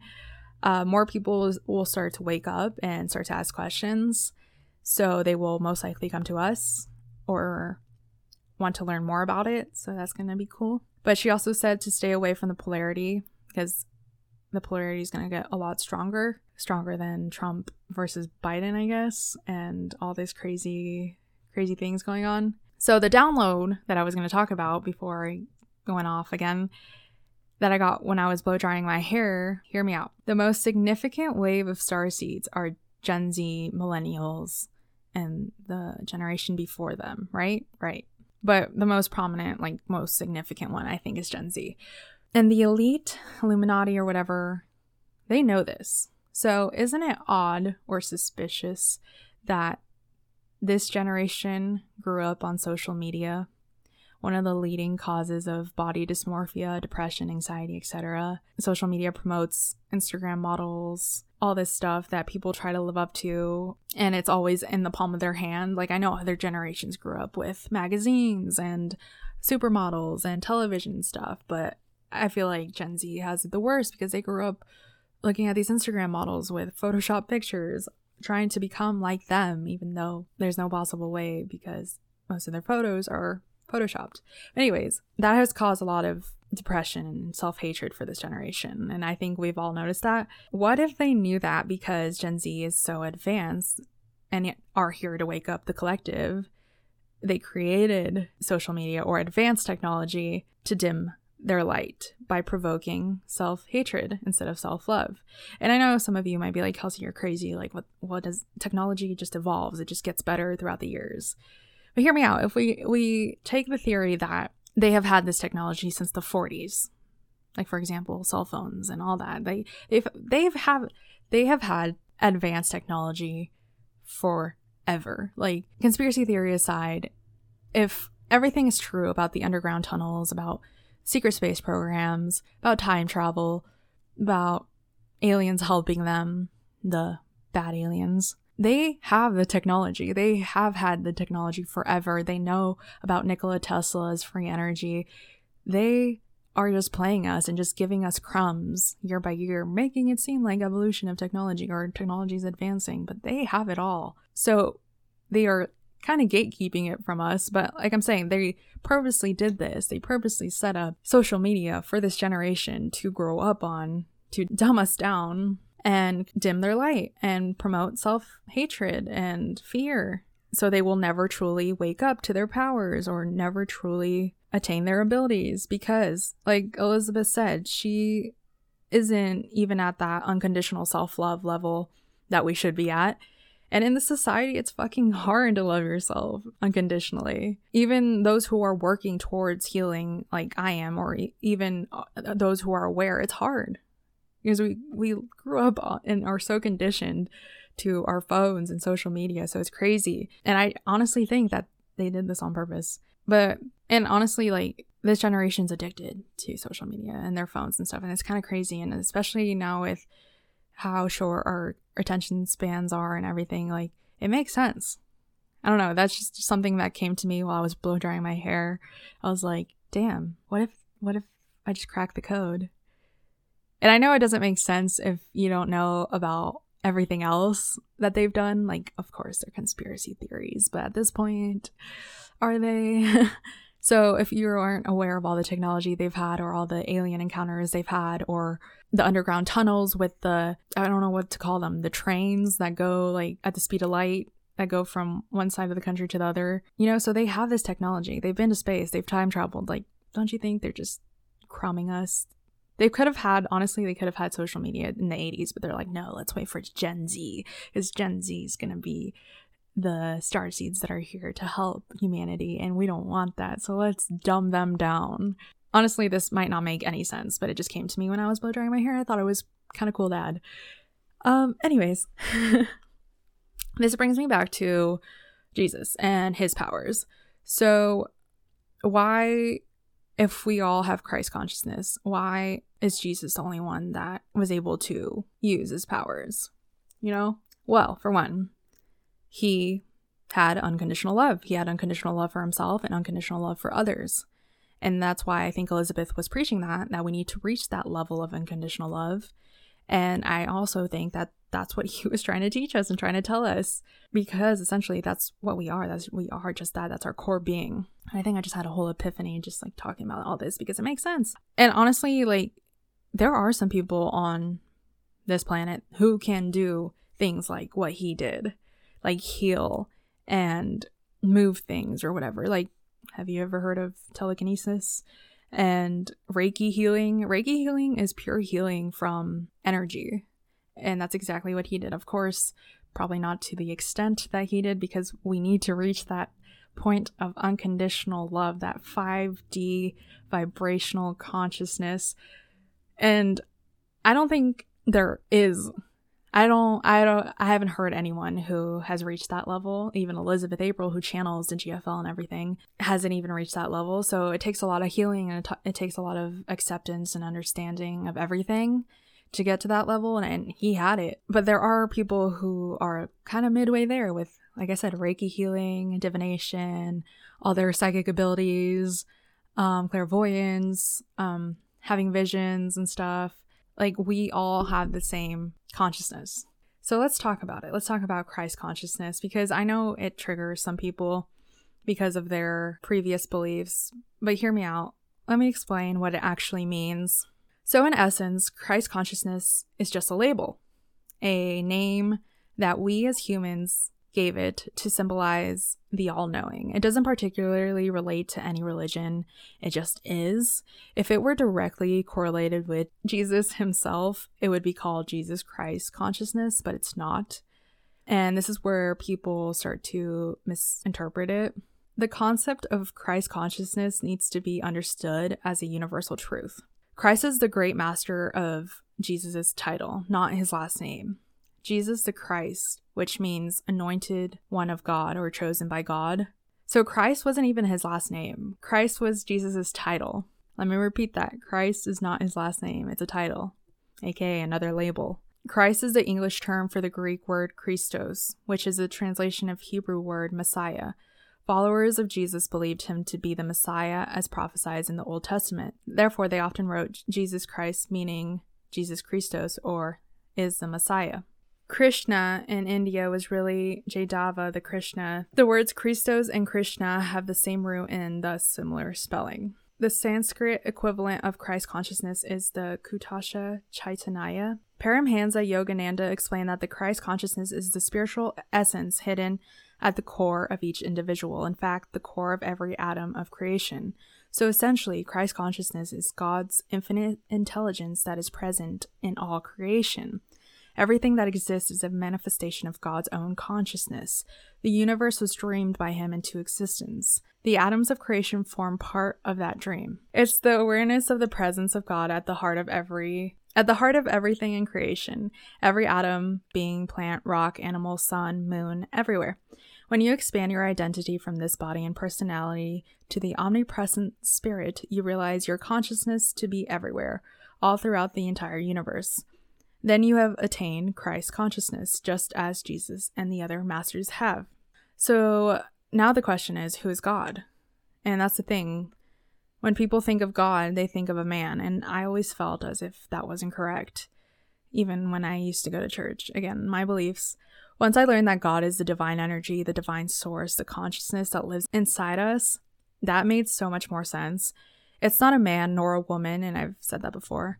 More people will start to wake up and start to ask questions. So they will most likely come to us or want to learn more about it. So that's going to be cool. But she also said to stay away from the polarity, because the polarity is going to get a lot stronger than Trump versus Biden, I guess, and all these crazy things going on. So the download that I was going to talk about before I went off again, that I got when I was blow drying my hair, hear me out. The most significant wave of starseeds are Gen Z, millennials, and the generation before them, right? Right. But the most prominent, like most significant one, I think is Gen Z. And the elite, Illuminati or whatever, they know this. So isn't it odd or suspicious that this generation grew up on social media, one of the leading causes of body dysmorphia, depression, anxiety, etc. Social media promotes Instagram models, all this stuff that people try to live up to, and it's always in the palm of their hand. Like, I know other generations grew up with magazines and supermodels and television stuff, but I feel like Gen Z has it the worst because they grew up looking at these Instagram models with Photoshop pictures, trying to become like them, even though there's no possible way because most of their photos are Photoshopped. Anyways, that has caused a lot of depression and self-hatred for this generation. And I think we've all noticed that. What if they knew that because Gen Z is so advanced and are here to wake up the collective, they created social media or advanced technology to dim their light by provoking self-hatred instead of self-love. And I know some of you might be like, Kelsey, you're crazy. Like, what does technology just evolves? It just gets better throughout the years. But hear me out. If we take the theory that they have had this technology since the 40s, like, for example, cell phones and all that, they have had advanced technology forever. Like, conspiracy theory aside, if everything is true about the underground tunnels, about secret space programs, about time travel, about aliens helping them, the bad aliens, they have the technology. They have had the technology forever. They know about Nikola Tesla's free energy. They are just playing us and just giving us crumbs year by year, making it seem like evolution of technology or technology is advancing, but they have it all. So they are kind of gatekeeping it from us, but like I'm saying, they purposely did this. They purposely set up social media for this generation to grow up on, to dumb us down and dim their light and promote self-hatred and fear. So they will never truly wake up to their powers or never truly attain their abilities, because like Elizabeth said, she isn't even at that unconditional self-love level that we should be at. And in this society, it's fucking hard to love yourself unconditionally. Even those who are working towards healing, like I am, or even those who are aware, it's hard. Because we grew up and are so conditioned to our phones and social media, so it's crazy. And I honestly think that they did this on purpose. And honestly, like, this generation's addicted to social media and their phones and stuff, and it's kind of crazy. And especially now with how short our attention spans are and everything, like, it makes sense. I don't know, that's just something that came to me while I was blow drying my hair. I was like, damn, what if I just crack the code? And I know it doesn't make sense if you don't know about everything else that they've done. Like, of course they're conspiracy theories, but at this point, are they? So if you aren't aware of all the technology they've had, or all the alien encounters they've had, or the underground tunnels with the, I don't know what to call them, the trains that go like at the speed of light, that go from one side of the country to the other, you know, so they have this technology. They've been to space. They've time traveled. Like, don't you think they're just crumbing us? They could have had social media in the 80s, but they're like, no, let's wait for Gen Z, because Gen Z is going to be the star seeds that are here to help humanity, and we don't want that, so let's dumb them down. Honestly, this might not make any sense, but it just came to me when I was blow drying my hair. I thought it was kind of cool to add. Anyways, this brings me back to Jesus and his powers. So why, if we all have Christ consciousness, why is Jesus the only one that was able to use his powers? You know? Well, for one, he had unconditional love. He had unconditional love for himself and unconditional love for others. And that's why I think Elizabeth was preaching that we need to reach that level of unconditional love. And I also think that that's what he was trying to teach us and trying to tell us, because essentially that's what we are. We are just that. That's our core being. And I think I just had a whole epiphany just like talking about all this, because it makes sense. And honestly, like, there are some people on this planet who can do things like what he did, like heal and move things or whatever. Like, have you ever heard of telekinesis and Reiki healing? Reiki healing is pure healing from energy. And that's exactly what he did. Of course, probably not to the extent that he did, because we need to reach that point of unconditional love, that 5D vibrational consciousness. And I don't think there is. I haven't heard anyone who has reached that level. Even Elizabeth April, who channels the GFL and everything, hasn't even reached that level. So it takes a lot of healing, and it takes a lot of acceptance and understanding of everything to get to that level. And he had it. But there are people who are kind of midway there with, like I said, Reiki healing, divination, all their psychic abilities, clairvoyance, having visions and stuff. Like, we all have the same consciousness. So let's talk about it. Let's talk about Christ consciousness, because I know it triggers some people because of their previous beliefs. But hear me out. Let me explain what it actually means. So in essence, Christ consciousness is just a label, a name that we as humans gave it to symbolize the all-knowing. It doesn't particularly relate to any religion. It just is. If it were directly correlated with Jesus himself, it would be called Jesus Christ consciousness, but it's not. And this is where people start to misinterpret it. The concept of Christ consciousness needs to be understood as a universal truth. Christ is the great master of Jesus's title, not his last name. Jesus the Christ, which means anointed one of God or chosen by God. So Christ wasn't even his last name. Christ was Jesus's title. Let me repeat that. Christ is not his last name. It's a title, aka another label. Christ is the English term for the Greek word Christos, which is a translation of Hebrew word Messiah. Followers of Jesus believed him to be the Messiah as prophesied in the Old Testament. Therefore, they often wrote Jesus Christ, meaning Jesus Christos, or is the Messiah. Krishna in India was really Jaydava, the Krishna. The words Christos and Krishna have the same root and thus similar spelling. The Sanskrit equivalent of Christ consciousness is the Kutasha Chaitanya. Paramhansa Yogananda explained that the Christ consciousness is the spiritual essence hidden at the core of each individual, in fact, the core of every atom of creation. So essentially, Christ consciousness is God's infinite intelligence that is present in all creation. Everything that exists is a manifestation of God's own consciousness. The universe was dreamed by him into existence. The atoms of creation form part of that dream. It's the awareness of the presence of God at the heart of everything in creation. Every atom being plant, rock, animal, sun, moon, everywhere. When you expand your identity from this body and personality to the omnipresent spirit, you realize your consciousness to be everywhere, all throughout the entire universe. Then you have attained Christ consciousness, just as Jesus and the other masters have. So now the question is, who is God? And that's the thing. When people think of God, they think of a man. And I always felt as if that was incorrect, even when I used to go to church. Again, my beliefs. Once I learned that God is the divine energy, the divine source, the consciousness that lives inside us, that made so much more sense. It's not a man nor a woman, and I've said that before.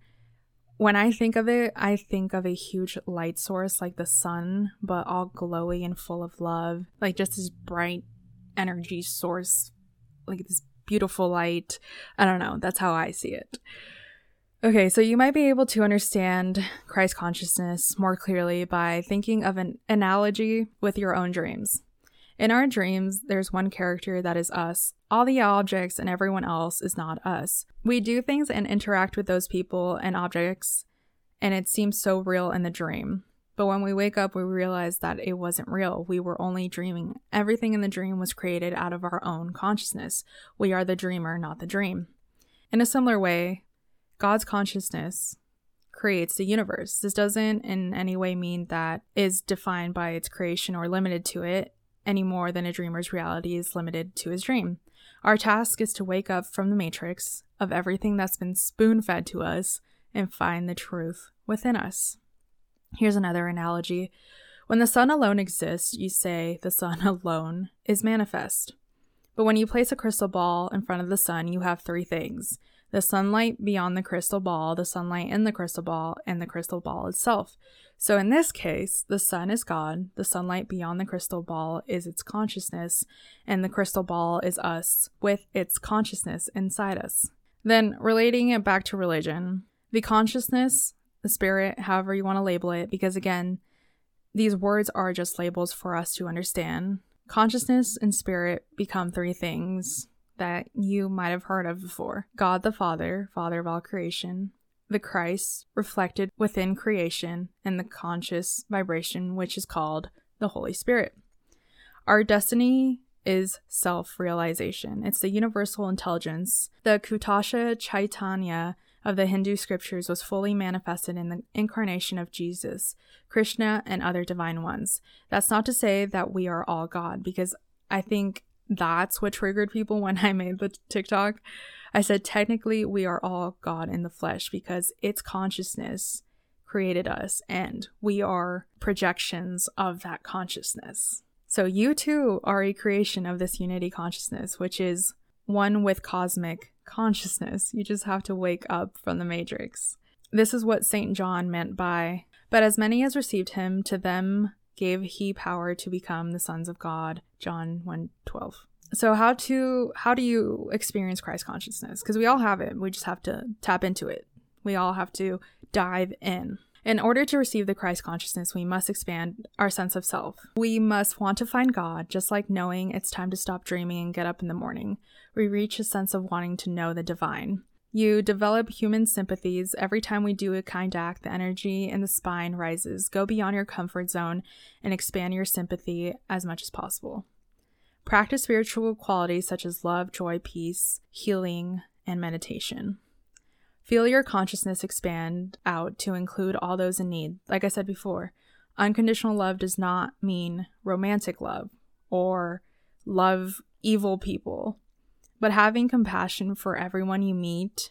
When I think of it, I think of a huge light source like the sun, but all glowy and full of love, like just this bright energy source, like this beautiful light. I don't know. That's how I see it. Okay, so you might be able to understand Christ consciousness more clearly by thinking of an analogy with your own dreams. In our dreams, there's one character that is us. All the objects and everyone else is not us. We do things and interact with those people and objects, and it seems so real in the dream. But when we wake up, we realize that it wasn't real. We were only dreaming. Everything in the dream was created out of our own consciousness. We are the dreamer, not the dream. In a similar way, God's consciousness creates the universe. This doesn't in any way mean that is defined by its creation or limited to it, any more than a dreamer's reality is limited to his dream. Our task is to wake up from the matrix of everything that's been spoon-fed to us and find the truth within us. Here's another analogy. When the sun alone exists, you say the sun alone is manifest. But when you place a crystal ball in front of the sun, you have three things: the sunlight beyond the crystal ball, the sunlight in the crystal ball, and the crystal ball itself. So in this case, the sun is God, the sunlight beyond the crystal ball is its consciousness, and the crystal ball is us with its consciousness inside us. Then relating it back to religion, the consciousness, the spirit, however you want to label it, because again, these words are just labels for us to understand. Consciousness and spirit become three things that you might have heard of before. God the Father, Father of all creation, the Christ reflected within creation, and the conscious vibration, which is called the Holy Spirit. Our destiny is self-realization. It's the universal intelligence. The Kutasha Chaitanya of the Hindu scriptures was fully manifested in the incarnation of Jesus, Krishna, and other divine ones. That's not to say that we are all God, because I think that's what triggered people when I made the TikTok. I said, technically, we are all God in the flesh because its consciousness created us and we are projections of that consciousness. So you too are a creation of this unity consciousness, which is one with cosmic consciousness. You just have to wake up from the matrix. This is what Saint John meant by, but as many as received him, to them gave he power to become the sons of God. John 1:12. So how do you experience Christ consciousness? Because we all have it. We just have to tap into it. We all have to dive in. In order to receive the Christ consciousness, we must expand our sense of self. We must want to find God, just like knowing it's time to stop dreaming and get up in the morning. We reach a sense of wanting to know the divine. You develop human sympathies. Every time we do a kind act, the energy in the spine rises. Go beyond your comfort zone and expand your sympathy as much as possible. Practice spiritual qualities such as love, joy, peace, healing, and meditation. Feel your consciousness expand out to include all those in need. Like I said before, unconditional love does not mean romantic love or love evil people, but having compassion for everyone you meet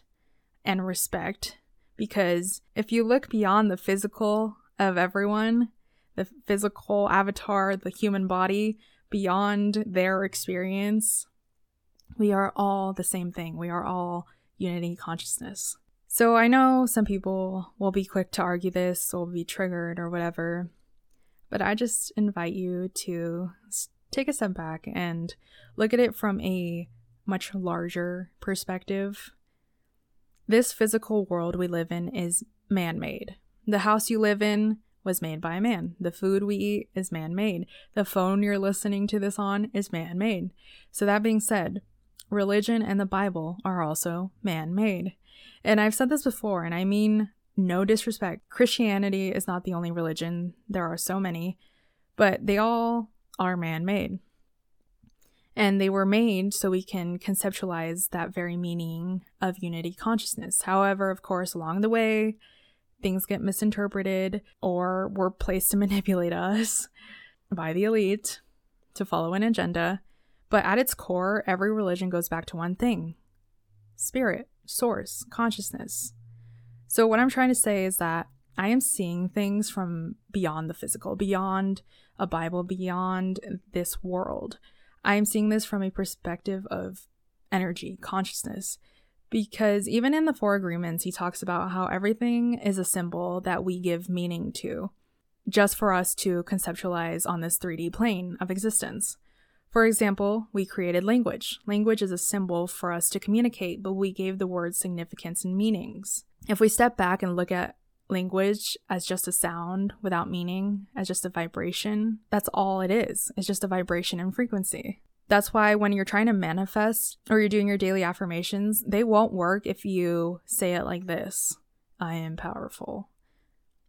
and respect, because if you look beyond the physical of everyone, the physical avatar, the human body, beyond their experience, we are all the same thing. We are all unity consciousness. So I know some people will be quick to argue this or be triggered or whatever, but I just invite you to take a step back and look at it from a much larger perspective. This physical world we live in is man-made. The house you live in was made by man. The food we eat is man-made. The phone you're listening to this on is man-made. So that being said, religion and the Bible are also man-made. And I've said this before, and I mean no disrespect. Christianity is not the only religion. There are so many, but they all are man-made. And they were made so we can conceptualize that very meaning of unity consciousness. However, of course, along the way, things get misinterpreted or were placed to manipulate us by the elite to follow an agenda. But at its core, every religion goes back to one thing: spirit, source, consciousness. So what I'm trying to say is that I am seeing things from beyond the physical, beyond a Bible, beyond this world. I am seeing this from a perspective of energy, consciousness, because even in the Four Agreements, he talks about how everything is a symbol that we give meaning to, just for us to conceptualize on this 3D plane of existence. For example, we created language. Language is a symbol for us to communicate, but we gave the words significance and meanings. If we step back and look at language as just a sound without meaning, as just a vibration, that's all it is. It's just a vibration and frequency. That's why when you're trying to manifest or you're doing your daily affirmations, they won't work if you say it like this: I am powerful.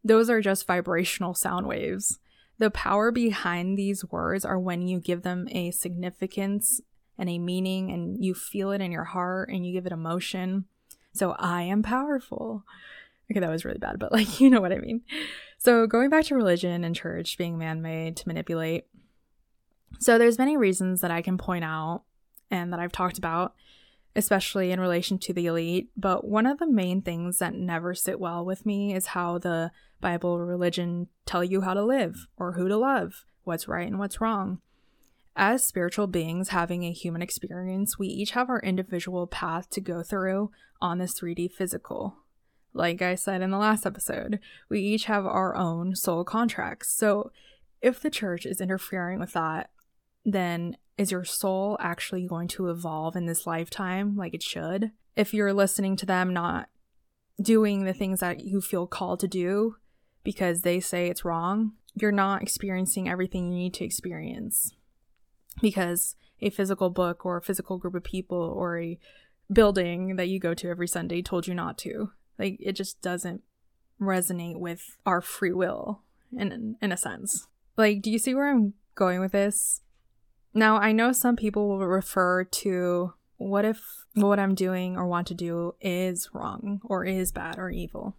Those are just vibrational sound waves. The power behind these words are when you give them a significance and a meaning and you feel it in your heart and you give it emotion. So I am powerful. Okay, that was really bad, but like, you know what I mean. So going back to religion and church being man-made to manipulate. So there's many reasons that I can point out and that I've talked about, especially in relation to the elite. But one of the main things that never sit well with me is how the Bible or religion tell you how to live or who to love, what's right and what's wrong. As spiritual beings having a human experience, we each have our individual path to go through on this 3D physical. Like I said in the last episode, we each have our own soul contracts. So if the church is interfering with that, then is your soul actually going to evolve in this lifetime like it should? If you're listening to them not doing the things that you feel called to do because they say it's wrong, you're not experiencing everything you need to experience, because a physical book or a physical group of people or a building that you go to every Sunday told you not to. Like, it just doesn't resonate with our free will in a sense. Like, do you see where I'm going with this? Now, I know some people will refer to what if what I'm doing or want to do is wrong or is bad or evil.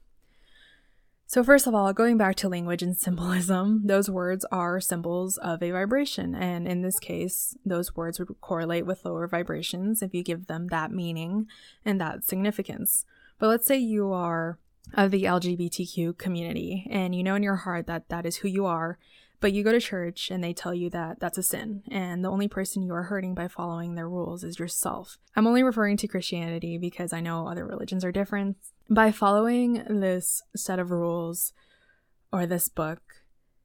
So first of all, going back to language and symbolism, those words are symbols of a vibration. And in this case, those words would correlate with lower vibrations if you give them that meaning and that significance. But let's say you are of the LGBTQ community and you know in your heart that that is who you are, But you go to church and they tell you that that's a sin, and the only person you are hurting by following their rules is yourself. I'm only referring to Christianity because I know other religions are different. By following this set of rules or this book,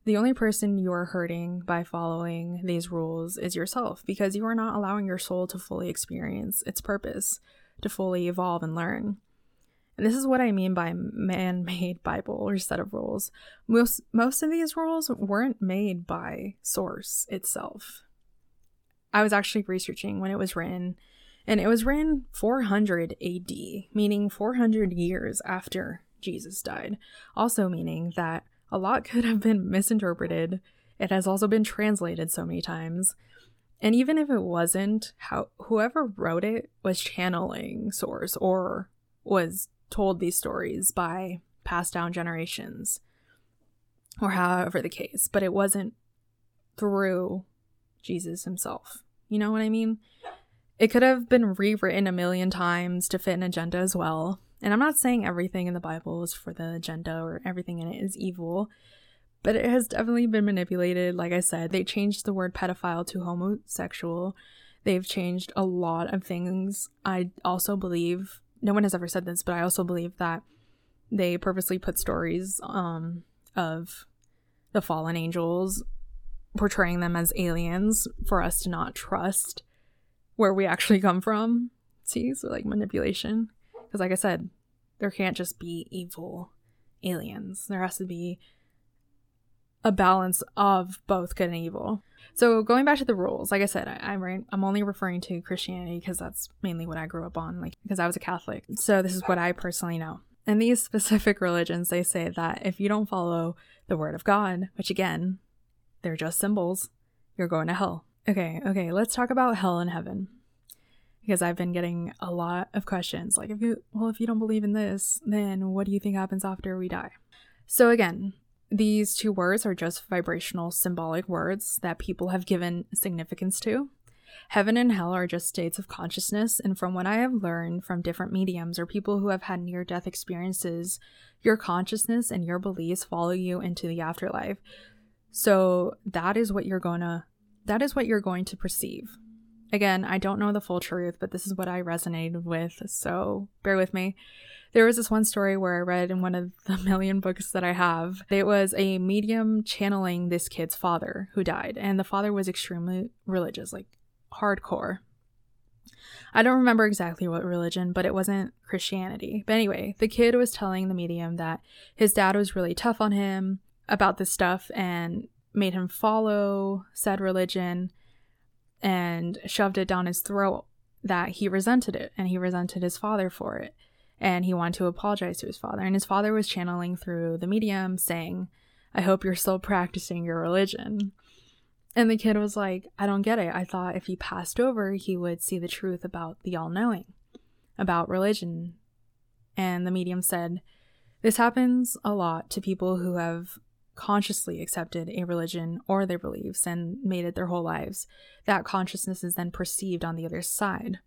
the only person you are hurting by following these rules is yourself, because you are not allowing your soul to fully experience its purpose, to fully evolve and learn. And this is what I mean by man-made Bible or set of rules. Most of these rules weren't made by Source itself. I was actually researching when it was written, and it was written 400 AD, meaning 400 years after Jesus died. Also meaning that a lot could have been misinterpreted. It has also been translated so many times. And even if it wasn't, whoever wrote it was channeling Source or was told these stories by passed down generations, or however the case, but it wasn't through Jesus himself. You know what I mean? It could have been rewritten 1,000,000 times to fit an agenda as well. And I'm not saying everything in the Bible is for the agenda or everything in it is evil, but it has definitely been manipulated. Like I said, they changed the word pedophile to homosexual. They've changed a lot of things. I also believe, no one has ever said this, but I also believe that they purposely put stories of the fallen angels, portraying them as aliens for us to not trust where we actually come from. See, so like manipulation. Because like I said, there can't just be evil aliens. There has to be a balance of both good and evil. So going back to the rules, like I said, I'm only referring to Christianity because that's mainly what I grew up on, like because I was a Catholic. So this is what I personally know. In these specific religions, they say that if you don't follow the word of God, which again, they're just symbols, you're going to hell. Okay, let's talk about hell and heaven, because I've been getting a lot of questions like, if you don't believe in this, then what do you think happens after we die? So again, these two words are just vibrational symbolic words that people have given significance to. Heaven and hell are just states of consciousness, and from what I have learned from different mediums or people who have had near-death experiences, your consciousness and your beliefs follow you into the afterlife. So that is what you're going to perceive. Again, I don't know the full truth, but this is what I resonated with, so bear with me. There was this one story where I read in one of the 1,000,000 books that I have. It was a medium channeling this kid's father who died, and the father was extremely religious, like hardcore. I don't remember exactly what religion, but it wasn't Christianity. But anyway, the kid was telling the medium that his dad was really tough on him about this stuff and made him follow said religion and shoved it down his throat, that he resented it and he resented his father for it, and he wanted to apologize to his father. And his father was channeling through the medium saying, "I hope you're still practicing your religion." And the kid was like, "I don't get it. I thought if he passed over, he would see the truth about the all-knowing, about religion." And the medium said, "This happens a lot to people who have consciously accepted a religion or their beliefs and made it their whole lives. That consciousness is then perceived on the other side,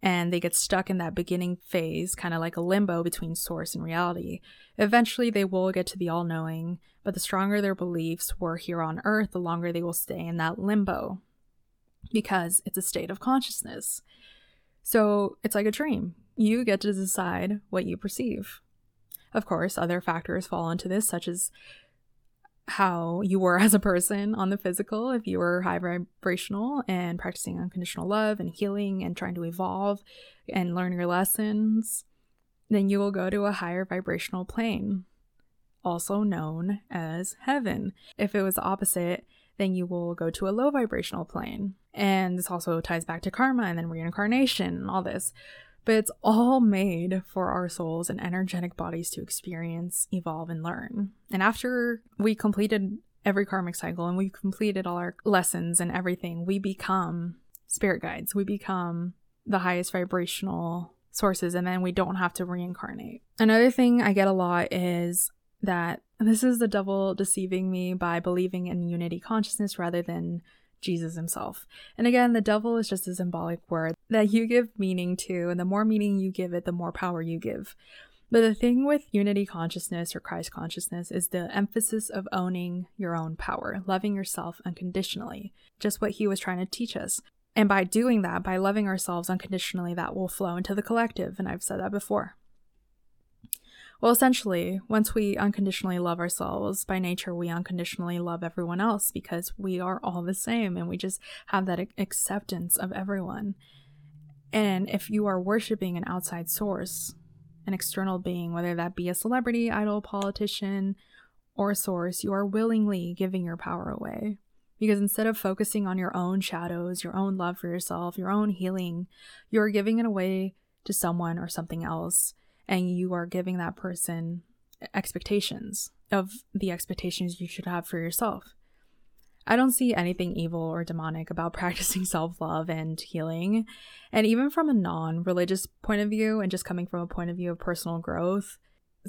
and they get stuck in that beginning phase, kind of like a limbo between source and reality. Eventually they will get to the all-knowing, but the stronger their beliefs were here on earth, the longer they will stay in that limbo, because it's a state of consciousness. So it's like a dream. You get to decide what you perceive. Of course, other factors fall into this, such as how you were as a person on the physical, if you were high vibrational and practicing unconditional love and healing and trying to evolve and learn your lessons, then you will go to a higher vibrational plane, also known as heaven. If it was the opposite, then you will go to a low vibrational plane. And this also ties back to karma and then reincarnation and all this. But it's all made for our souls and energetic bodies to experience, evolve, and learn. And after we completed every karmic cycle and we completed all our lessons and everything, we become spirit guides. We become the highest vibrational sources, and then we don't have to reincarnate. Another thing I get a lot is that this is the devil deceiving me by believing in unity consciousness rather than Jesus himself. And again, the devil is just a symbolic word that you give meaning to, and the more meaning you give it, the more power you give. But the thing with unity consciousness or Christ consciousness is the emphasis of owning your own power, loving yourself unconditionally, just what he was trying to teach us. And by doing that, by loving ourselves unconditionally, that will flow into the collective. And I've said that before. Well, essentially, once we unconditionally love ourselves, by nature, we unconditionally love everyone else because we are all the same and we just have that acceptance of everyone. And if you are worshiping an outside source, an external being, whether that be a celebrity, idol, politician, or source, you are willingly giving your power away. Because instead of focusing on your own shadows, your own love for yourself, your own healing, you're giving it away to someone or something else. And you are giving that person expectations of the expectations you should have for yourself. I don't see anything evil or demonic about practicing self-love and healing. And even from a non-religious point of view and just coming from a point of view of personal growth,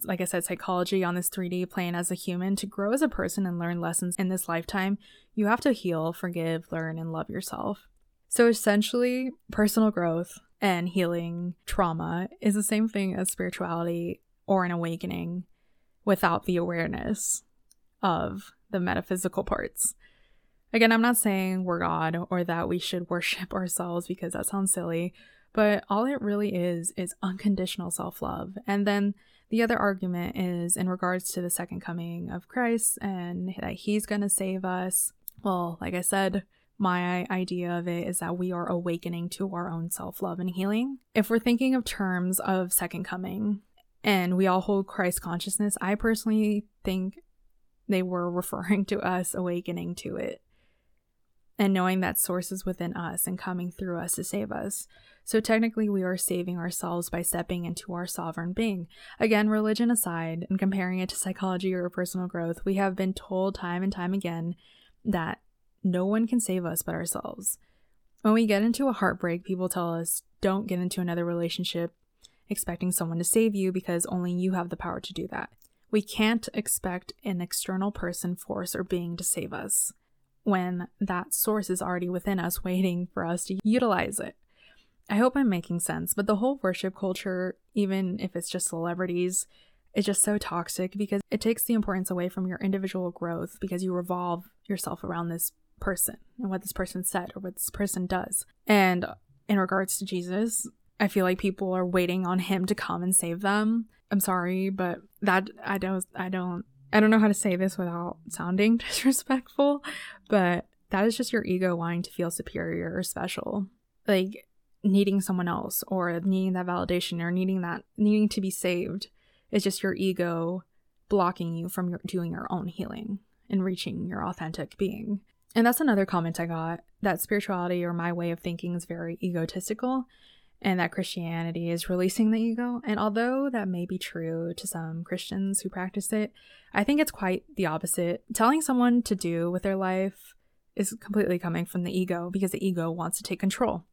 like I said, psychology on this 3D plane as a human, to grow as a person and learn lessons in this lifetime, you have to heal, forgive, learn, and love yourself. So essentially, personal growth and healing trauma is the same thing as spirituality or an awakening without the awareness of the metaphysical parts. Again, I'm not saying we're God or that we should worship ourselves because that sounds silly, but all it really is unconditional self-love. And then the other argument is in regards to the second coming of Christ and that he's going to save us. Well, like I said, my idea of it is that we are awakening to our own self-love and healing. If we're thinking of terms of second coming and we all hold Christ consciousness, I personally think they were referring to us awakening to it and knowing that source is within us and coming through us to save us. So technically we are saving ourselves by stepping into our sovereign being. Again, religion aside and comparing it to psychology or personal growth, we have been told time and time again that no one can save us but ourselves. When we get into a heartbreak, people tell us, don't get into another relationship expecting someone to save you because only you have the power to do that. We can't expect an external person, force, or being to save us when that source is already within us waiting for us to utilize it. I hope I'm making sense, but the whole worship culture, even if it's just celebrities, is just so toxic because it takes the importance away from your individual growth because you revolve yourself around this person and what this person said or what this person does. And in regards to Jesus, I feel like people are waiting on him to come and save them. I'm sorry, but that I don't know how to say this without sounding disrespectful, but that is just your ego wanting to feel superior or special, like needing someone else or needing that validation or needing to be saved. It's just your ego blocking you from doing your own healing and reaching your authentic being. And that's another comment I got, that spirituality or my way of thinking is very egotistical and that Christianity is releasing the ego. And although that may be true to some Christians who practice it, I think it's quite the opposite. Telling someone to do with their life is completely coming from the ego because the ego wants to take control.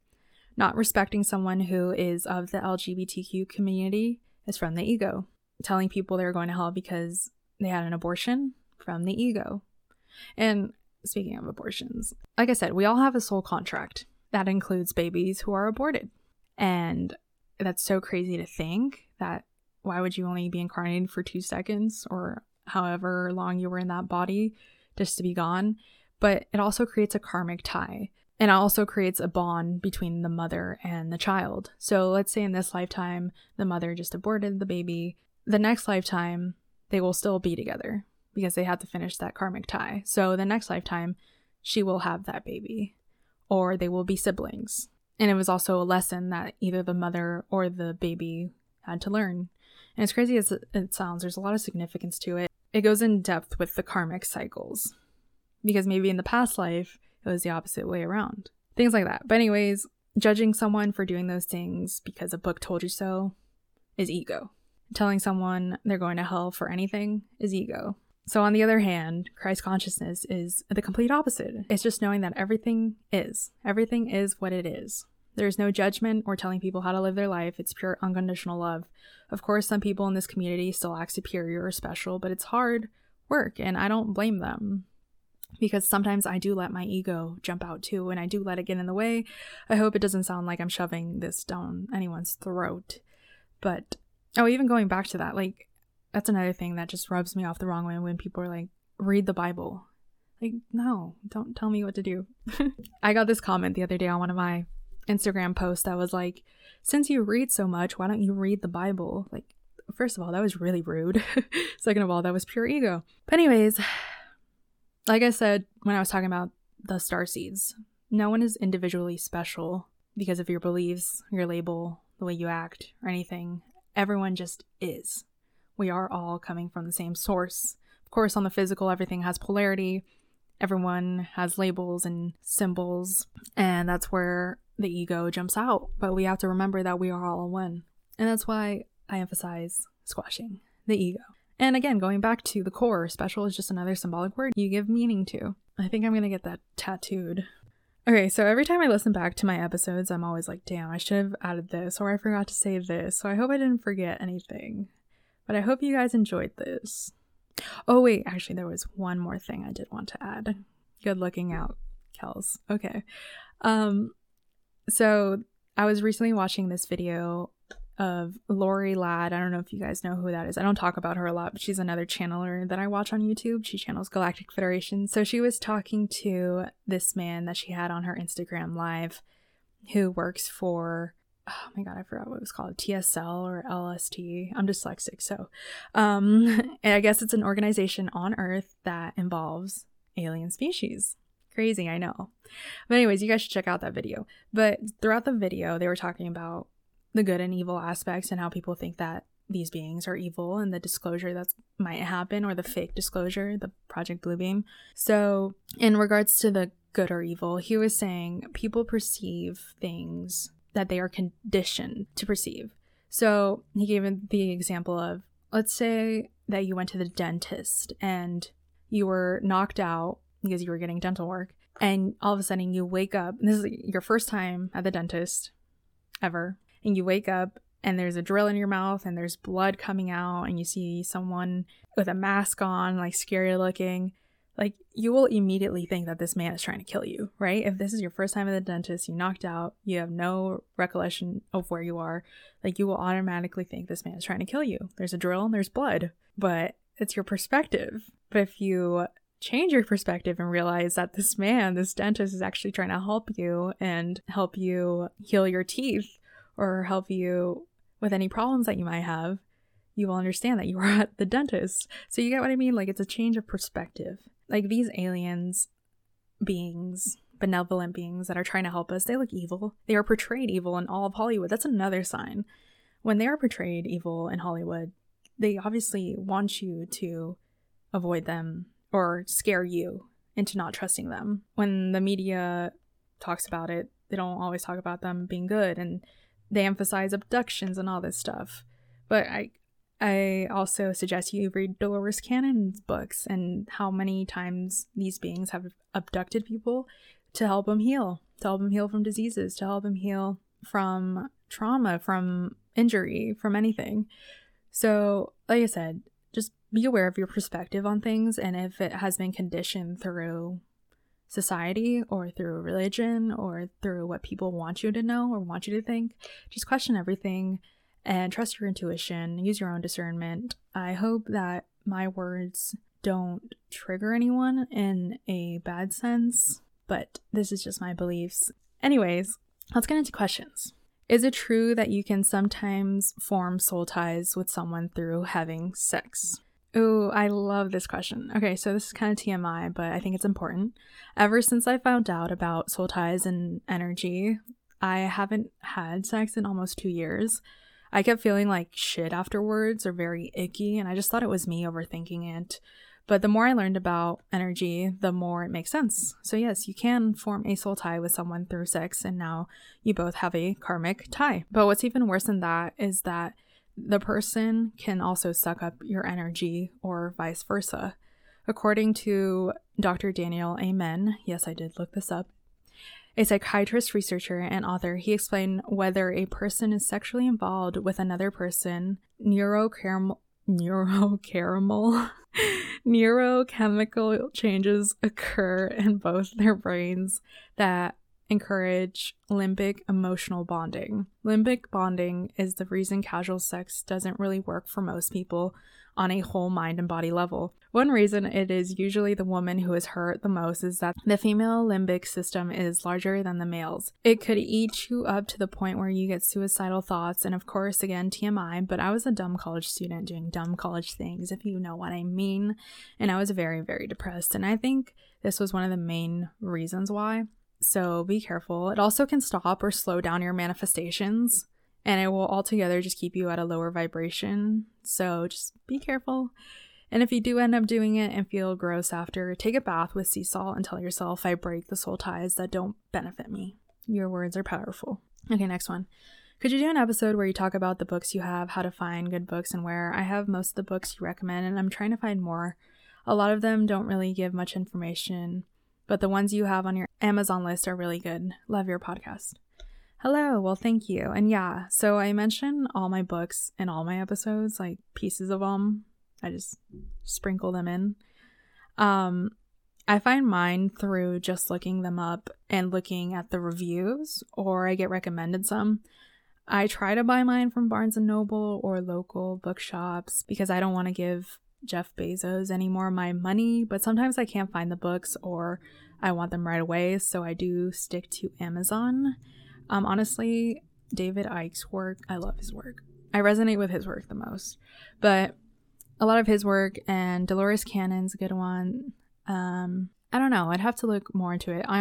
Not respecting someone who is of the LGBTQ community is from the ego. Telling people they're going to hell because they had an abortion, from the ego. And speaking of abortions, like I said, we all have a soul contract. That includes babies who are aborted. And that's so crazy to think that why would you only be incarnated for 2 seconds or however long you were in that body just to be gone? But it also creates a karmic tie. And it also creates a bond between the mother and the child. So let's say in this lifetime, the mother just aborted the baby. The next lifetime, they will still be together because they had to finish that karmic tie. So the next lifetime, she will have that baby or they will be siblings. And it was also a lesson that either the mother or the baby had to learn. And as crazy as it sounds, there's a lot of significance to it. It goes in depth with the karmic cycles because maybe in the past life, it was the opposite way around. Things like that. But anyways, judging someone for doing those things because a book told you so is ego. Telling someone they're going to hell for anything is ego. So on the other hand, Christ consciousness is the complete opposite. It's just knowing that everything is. Everything is what it is. There's no judgment or telling people how to live their life. It's pure unconditional love. Of course, some people in this community still act superior or special, but it's hard work and I don't blame them. Because sometimes I do let my ego jump out too, and I do let it get in the way. I hope it doesn't sound like I'm shoving this down anyone's throat, but Oh, even going back to that, like, that's another thing that just rubs me off the wrong way when people are like, read the Bible. Like, no, don't tell me what to do. I got this comment the other day on one of my Instagram posts that was like, since you read so much, why don't you read the Bible? Like, first of all, that was really rude. Second of all, that was pure ego. But anyways, like I said, when I was talking about the starseeds, no one is individually special because of your beliefs, your label, the way you act, or anything. Everyone just is. We are all coming from the same source. Of course, on the physical, everything has polarity. Everyone has labels and symbols, and that's where the ego jumps out. But we have to remember that we are all one. And that's why I emphasize squashing the ego. And again, going back to the core, special is just another symbolic word you give meaning to. I think I'm going to get that tattooed. Okay, so every time I listen back to my episodes, I'm always like, damn, I should have added this, or I forgot to say this, so I hope I didn't forget anything. But I hope you guys enjoyed this. Oh wait, actually there was one more thing I did want to add. Good looking out, Kels. Okay. So I was recently watching this video of Lori Ladd. I don't know if you guys know who that is. I don't talk about her a lot, but she's another channeler that I watch on YouTube. She channels Galactic Federation. So she was talking to this man that she had on her Instagram live who works for, oh my god, I forgot what it was called, TSL or LST. I'm dyslexic, so and I guess it's an organization on Earth that involves alien species. Crazy, I know. But anyways, you guys should check out that video. But throughout the video, they were talking about the good and evil aspects and how people think that these beings are evil and the disclosure that might happen, or the fake disclosure, the Project Bluebeam. So in regards to the good or evil, he was saying people perceive things that they are conditioned to perceive. So he gave the example of, let's say that you went to the dentist and you were knocked out because you were getting dental work, and all of a sudden you wake up, and this is your first time at the dentist ever, and you wake up and there's a drill in your mouth and there's blood coming out, and you see someone with a mask on, like scary looking. Like, you will immediately think that this man is trying to kill you, right? If this is your first time at the dentist, you knocked out, you have no recollection of where you are, like, you will automatically think this man is trying to kill you. There's a drill and there's blood, but it's your perspective. But if you change your perspective and realize that this man, this dentist, is actually trying to help you and help you heal your teeth, or help you with any problems that you might have, you will understand that you are at the dentist. So you get what I mean? Like, it's a change of perspective. Like, these aliens, beings, benevolent beings that are trying to help us, they look evil. They are portrayed evil in all of Hollywood. That's another sign. When they are portrayed evil in Hollywood, they obviously want you to avoid them or scare you into not trusting them. When the media talks about it, they don't always talk about them being good, and they emphasize abductions and all this stuff. But I also suggest you read Dolores Cannon's books and how many times these beings have abducted people to help them heal. To help them heal from diseases, to help them heal from trauma, from injury, from anything. So, like I said, just be aware of your perspective on things, and if it has been conditioned through society or through religion or through what people want you to know or want you to think, just question everything and trust your intuition, use your own discernment. I hope that my words don't trigger anyone in a bad sense, but this is just my beliefs. Anyways, let's get into questions. Is it true that you can sometimes form soul ties with someone through having sex? Ooh, I love this question. Okay, so this is kind of TMI, but I think it's important. Ever since I found out about soul ties and energy, I haven't had sex in almost 2 years. I kept feeling like shit afterwards, or very icky, and I just thought it was me overthinking it. But the more I learned about energy, the more it makes sense. So yes, you can form a soul tie with someone through sex, and now you both have a karmic tie. But what's even worse than that is that the person can also suck up your energy, or vice versa. According to Dr. Daniel Amen, yes, I did look this up, a psychiatrist, researcher, and author, he explained whether a person is sexually involved with another person, neurochemical changes occur in both their brains that encourage limbic emotional bonding. Limbic bonding is the reason casual sex doesn't really work for most people on a whole mind and body level. One reason it is usually the woman who is hurt the most is that the female limbic system is larger than the male's. It could eat you up to the point where you get suicidal thoughts, and of course, again, TMI, but I was a dumb college student doing dumb college things, if you know what I mean, and I was very, very depressed, and I think this was one of the main reasons why. So be careful. It also can stop or slow down your manifestations, and it will altogether just keep you at a lower vibration. So just be careful. And if you do end up doing it and feel gross after, take a bath with sea salt and tell yourself, I break the soul ties that don't benefit me. Your words are powerful. Okay, next one. Could you do an episode where you talk about the books you have, how to find good books and where? I have most of the books you recommend, and I'm trying to find more. A lot of them don't really give much information, but the ones you have on your Amazon list are really good. Love your podcast. Hello. Well, thank you. And yeah, so I mention all my books in all my episodes, like pieces of them. I just sprinkle them in. I find mine through just looking them up and looking at the reviews, or I get recommended some. I try to buy mine from Barnes & Noble or local bookshops because I don't want to give Jeff Bezos anymore my money, but sometimes I can't find the books or I want them right away, so I do stick to Amazon. Honestly, David Icke's work, I love his work. I resonate with his work the most, but a lot of his work, and Dolores Cannon's a good one. I don't know, I'd have to look more into it. I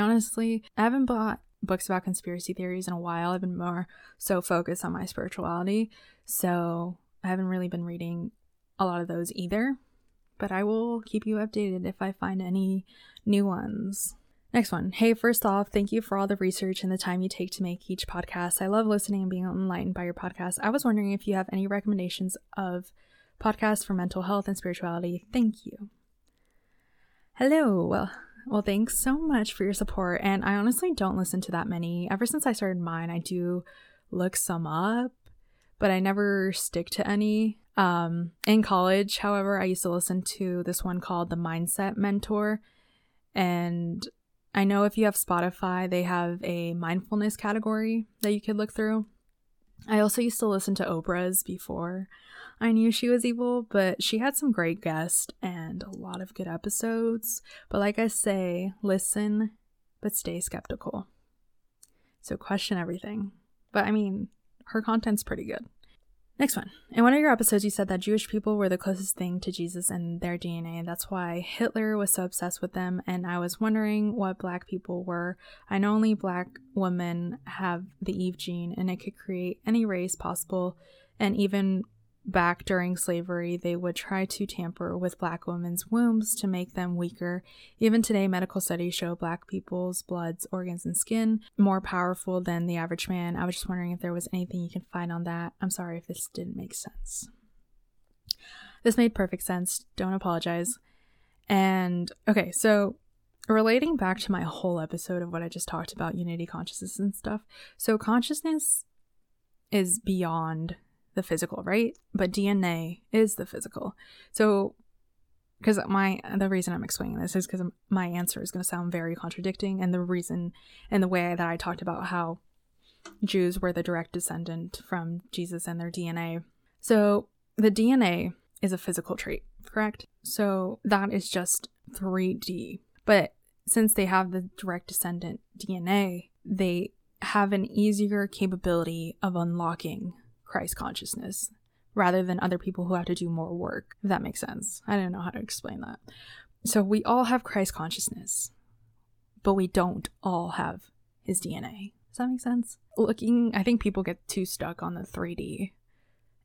haven't bought books about conspiracy theories in a while. I've been more so focused on my spirituality, so I haven't really been reading a lot of those either, but I will keep you updated if I find any new ones. Next one. Hey, first off, thank you for all the research and the time you take to make each podcast. I love listening and being enlightened by your podcast. I was wondering if you have any recommendations of podcasts for mental health and spirituality. Thank you. Hello. Well, thanks so much for your support. And I honestly don't listen to that many. Ever since I started mine, I do look some up, but I never stick to any. In college, however, I used to listen to this one called The Mindset Mentor, and I know if you have Spotify, they have a mindfulness category that you could look through. I also used to listen to Oprah's before I knew she was evil, but she had some great guests and a lot of good episodes. But like I say, listen, but stay skeptical. So question everything. But I mean, her content's pretty good. Next one. In one of your episodes, you said that Jewish people were the closest thing to Jesus in their DNA. That's why Hitler was so obsessed with them. And I was wondering what black people were. I know only black women have the Eve gene, and it could create any race possible. And even back during slavery, they would try to tamper with black women's wombs to make them weaker. Even today, medical studies show black people's bloods, organs, and skin more powerful than the average man. I was just wondering if there was anything you can find on that. I'm sorry if this didn't make sense. This made perfect sense. Don't apologize. And okay, so relating back to my whole episode of what I just talked about, unity consciousness and stuff. So consciousness is beyond the physical, right? But DNA is the physical. So because the reason I'm explaining this is because my answer is going to sound very contradicting, and the reason and the way that I talked about how Jews were the direct descendant from Jesus and their DNA. So the DNA is a physical trait, correct? So that is just 3D. But since they have the direct descendant DNA, they have an easier capability of unlocking Christ consciousness rather than other people who have to do more work, if that makes sense. I don't know how to explain that. So we all have Christ consciousness, but we don't all have his DNA. Does that make sense? I think people get too stuck on the 3D,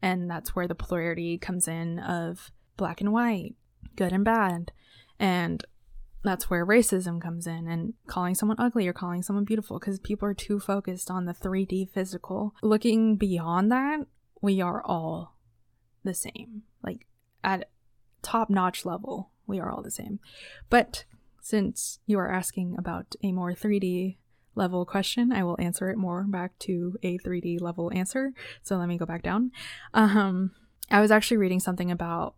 and that's where the polarity comes in of black and white, good and bad, and that's where racism comes in, and calling someone ugly or calling someone beautiful, because people are too focused on the 3D physical. Looking beyond that, we are all the same. Like at top-notch level, we are all the same. But since you are asking about a more 3D level question, I will answer it more back to a 3D level answer. So let me go back down. I was actually reading something about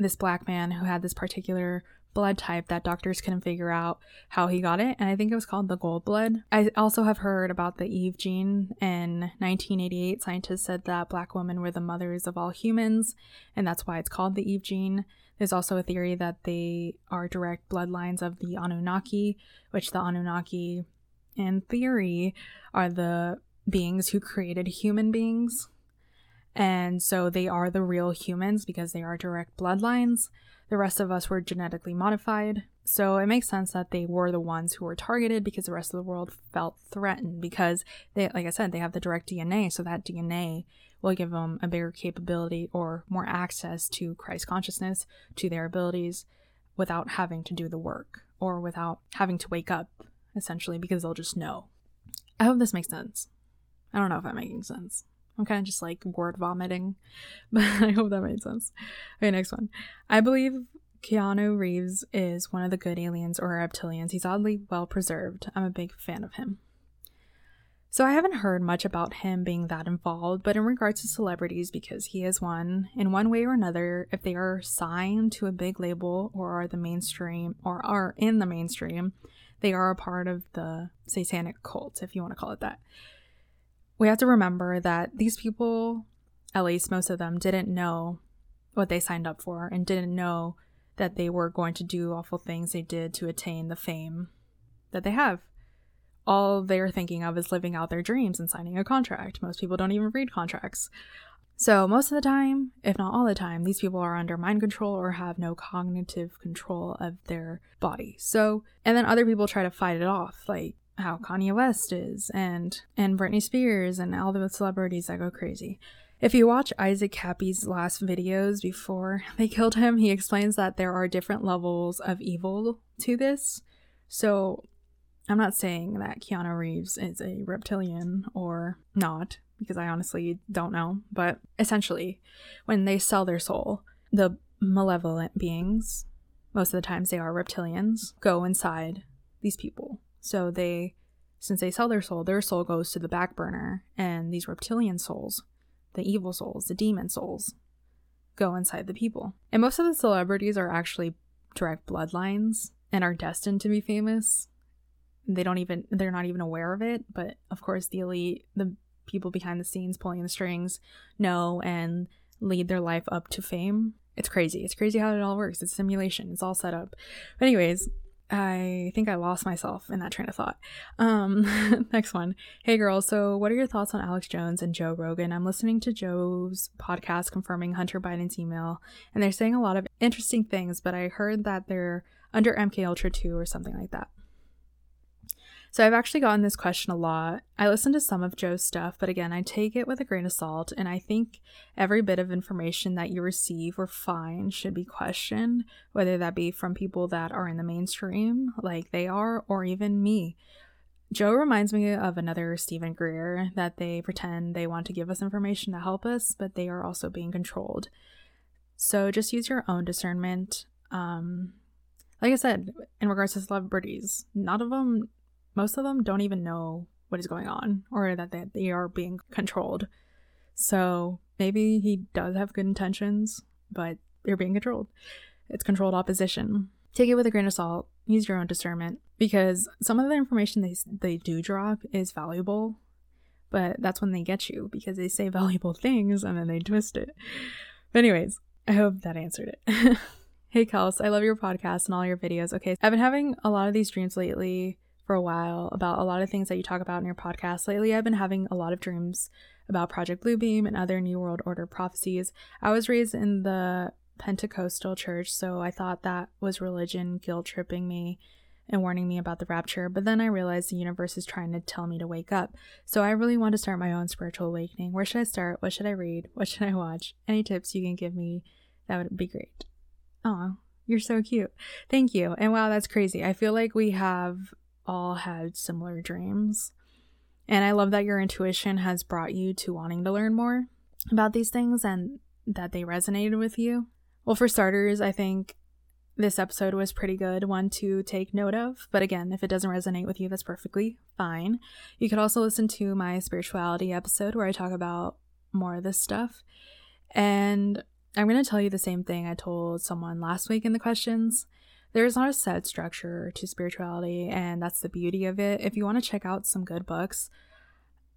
this black man who had this particular blood type that doctors couldn't figure out how he got it, and I think it was called the gold blood. I also have heard about the Eve gene. In 1988, scientists said that black women were the mothers of all humans, and that's why it's called the Eve gene. There's also a theory that they are direct bloodlines of the Anunnaki, which the Anunnaki, in theory, are the beings who created human beings. And so they are the real humans because they are direct bloodlines. The rest of us were genetically modified. So it makes sense that they were the ones who were targeted because the rest of the world felt threatened because they, like I said, they have the direct DNA. So that DNA will give them a bigger capability or more access to Christ consciousness, to their abilities, without having to do the work or without having to wake up, essentially, because they'll just know. I hope this makes sense. I don't know if I'm making sense. I'm kind of just like word vomiting, but I hope that made sense. Okay, next one. I believe Keanu Reeves is one of the good aliens or reptilians. He's oddly well preserved. I'm a big fan of him. So I haven't heard much about him being that involved, but in regards to celebrities, because he is one, in one way or another, if they are signed to a big label or are the mainstream or are in the mainstream, they are a part of the satanic cult, if you want to call it that. We have to remember that these people, at least most of them, didn't know what they signed up for and didn't know that they were going to do awful things they did to attain the fame that they have. All they're thinking of is living out their dreams and signing a contract. Most people don't even read contracts. So most of the time, if not all the time, these people are under mind control or have no cognitive control of their body. So, and then other people try to fight it off, like how Kanye West is and Britney Spears and all the celebrities that go crazy. If you watch Isaac Cappy's last videos before they killed him, he explains that there are different levels of evil to this. So I'm not saying that Keanu Reeves is a reptilian or not, because I honestly don't know. But essentially, when they sell their soul, the malevolent beings, most of the times they are reptilians, go inside these people. So they, since they sell their soul goes to the back burner, and these reptilian souls, the evil souls, the demon souls, go inside the people. And most of the celebrities are actually direct bloodlines and are destined to be famous. They're not even aware of it, but of course the elite, the people behind the scenes pulling the strings, know and lead their life up to fame. It's crazy. It's crazy how it all works. It's simulation. It's all set up. But anyways, I think I lost myself in that train of thought. Next one. Hey girl, so what are your thoughts on Alex Jones and Joe Rogan? I'm listening to Joe's podcast confirming Hunter Biden's email, and they're saying a lot of interesting things, but I heard that they're under MKUltra 2 or something like that. So I've actually gotten this question a lot. I listen to some of Joe's stuff, but again, I take it with a grain of salt, and I think every bit of information that you receive or find should be questioned, whether that be from people that are in the mainstream, like they are, or even me. Joe reminds me of another Stephen Greer, that they pretend they want to give us information to help us, but they are also being controlled. So just use your own discernment. Like I said, in regards to celebrities, most of them don't even know what is going on or that they are being controlled. So maybe he does have good intentions, but they're being controlled. It's controlled opposition. Take it with a grain of salt. Use your own discernment, because some of the information they do drop is valuable, but that's when they get you, because they say valuable things and then they twist it. But anyways, I hope that answered it. Hey Kels, I love your podcast and all your videos. Okay, I've been having a lot of these dreams lately for a while about a lot of things that you talk about in your podcast. Lately, I've been having a lot of dreams about Project Bluebeam and other New World Order prophecies. I was raised in the Pentecostal church, so I thought that was religion guilt-tripping me and warning me about the rapture, but then I realized the universe is trying to tell me to wake up. So I really want to start my own spiritual awakening. Where should I start? What should I read? What should I watch? Any tips you can give me, that would be great. Oh, you're so cute. Thank you. And wow, that's crazy. I feel like we have all had similar dreams, and I love that your intuition has brought you to wanting to learn more about these things and that they resonated with you. Well, for starters, I think this episode was pretty good one to take note of, but again, if it doesn't resonate with you, that's perfectly fine. You could also listen to my spirituality episode where I talk about more of this stuff, and I'm going to tell you the same thing I told someone last week in the questions. There's not a set structure to spirituality, and that's the beauty of it. If you want to check out some good books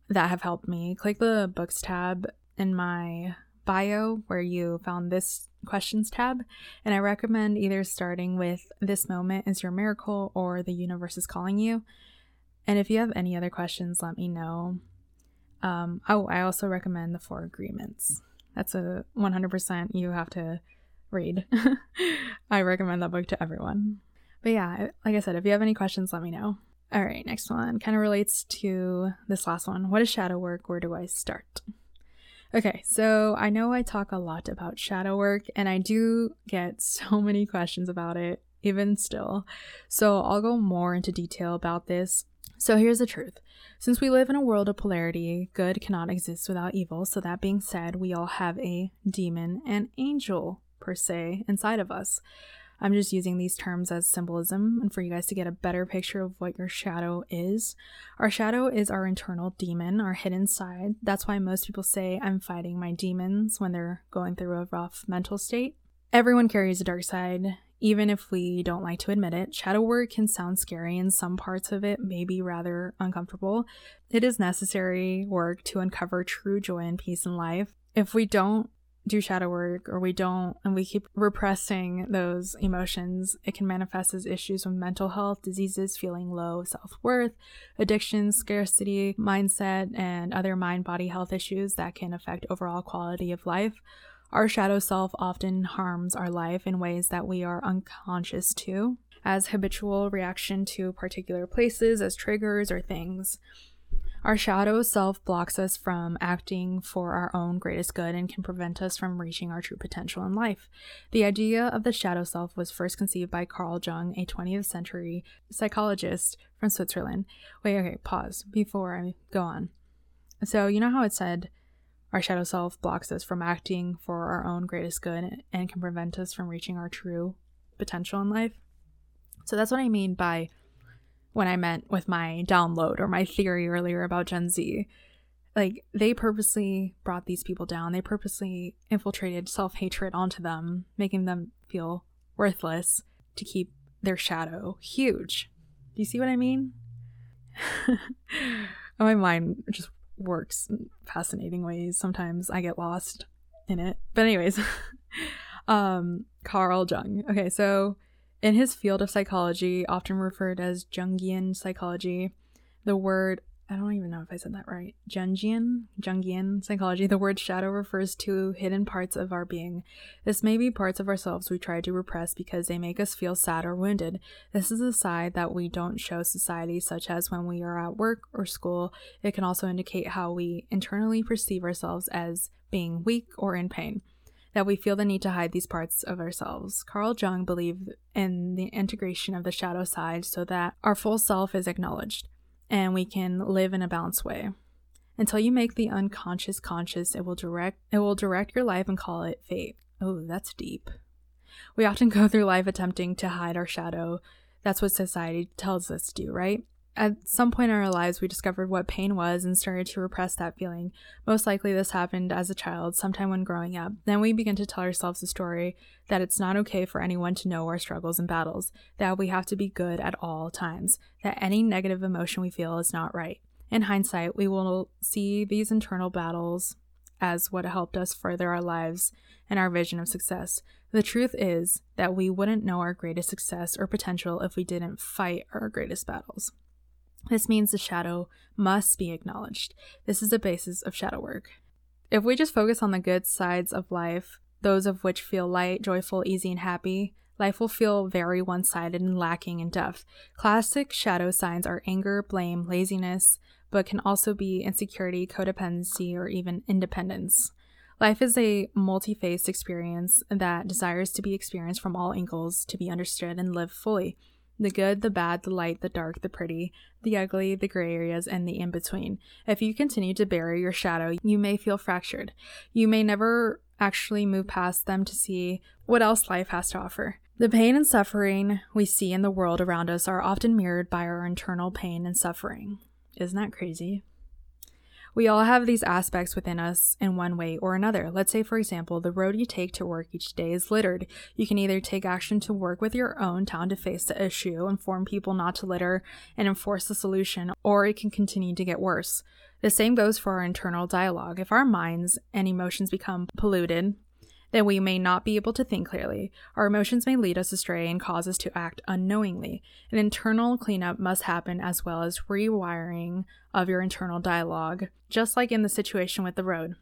that have helped me, click the books tab in my bio where you found this questions tab, and I recommend either starting with This Moment Is Your Miracle or The Universe Is Calling You. And if you have any other questions, let me know. I also recommend The Four Agreements. That's a 100% you have to read. I recommend that book to everyone. But yeah, like I said, if you have any questions, let me know. All right, next one kind of relates to this last one. What is shadow work? Where do I start? Okay, so I know I talk a lot about shadow work, and I do get so many questions about it, even still. So I'll go more into detail about this. So here's the truth. Since we live in a world of polarity, good cannot exist without evil. So that being said, we all have a demon and angel, per se, inside of us. I'm just using these terms as symbolism and for you guys to get a better picture of what your shadow is. Our shadow is our internal demon, our hidden side. That's why most people say, "I'm fighting my demons," when they're going through a rough mental state. Everyone carries a dark side, even if we don't like to admit it. Shadow work can sound scary, and some parts of it may be rather uncomfortable. It is necessary work to uncover true joy and peace in life. If we don't do shadow work, or we keep repressing those emotions, it can manifest as issues with mental health, diseases, feeling low self-worth, addiction, scarcity mindset, and other mind-body health issues that can affect overall quality of life. Our shadow self often harms our life in ways that we are unconscious to, as habitual reaction to particular places, as triggers or things. Our shadow self blocks us from acting for our own greatest good and can prevent us from reaching our true potential in life. The idea of the shadow self was first conceived by Carl Jung, a 20th century psychologist from Switzerland. Wait, okay, pause before I go on. So you know how it said our shadow self blocks us from acting for our own greatest good and can prevent us from reaching our true potential in life? So that's what I mean by when I meant with my download or my theory earlier about Gen Z. Like, they purposely brought these people down. They purposely infiltrated self-hatred onto them, making them feel worthless to keep their shadow huge. Do you see what I mean? My mind just works in fascinating ways. Sometimes I get lost in it. But anyways, Carl Jung. Okay, so in his field of psychology, often referred as Jungian psychology, the word, I don't even know if I said that right, Jungian psychology, the word shadow refers to hidden parts of our being. This may be parts of ourselves we try to repress because they make us feel sad or wounded. This is a side that we don't show society, such as when we are at work or school. It can also indicate how we internally perceive ourselves as being weak or in pain, that we feel the need to hide these parts of ourselves. Carl Jung believed in the integration of the shadow side so that our full self is acknowledged and we can live in a balanced way. Until you make the unconscious conscious, it will direct your life and call it fate. Oh, that's deep. We often go through life attempting to hide our shadow. That's what society tells us to do, right? At some point in our lives, we discovered what pain was and started to repress that feeling. Most likely this happened as a child, sometime when growing up. Then we begin to tell ourselves the story that it's not okay for anyone to know our struggles and battles, that we have to be good at all times, that any negative emotion we feel is not right. In hindsight, we will see these internal battles as what helped us further our lives and our vision of success. The truth is that we wouldn't know our greatest success or potential if we didn't fight our greatest battles. This means the shadow must be acknowledged. This is the basis of shadow work. If we just focus on the good sides of life, those of which feel light, joyful, easy, and happy, life will feel very one-sided and lacking in depth. Classic shadow signs are anger, blame, laziness, but can also be insecurity, codependency, or even independence. Life is a multi-faced experience that desires to be experienced from all angles, to be understood and lived fully. The good, the bad, the light, the dark, the pretty, the ugly, the gray areas, and the in-between. If you continue to bury your shadow, you may feel fractured. You may never actually move past them to see what else life has to offer. The pain and suffering we see in the world around us are often mirrored by our internal pain and suffering. Isn't that crazy? We all have these aspects within us in one way or another. Let's say, for example, the road you take to work each day is littered. You can either take action to work with your own town to face the issue, inform people not to litter, and enforce the solution, or it can continue to get worse. The same goes for our internal dialogue. If our minds and emotions become polluted, then we may not be able to think clearly. Our emotions may lead us astray and cause us to act unknowingly. An internal cleanup must happen, as well as rewiring of your internal dialogue, just like in the situation with the road.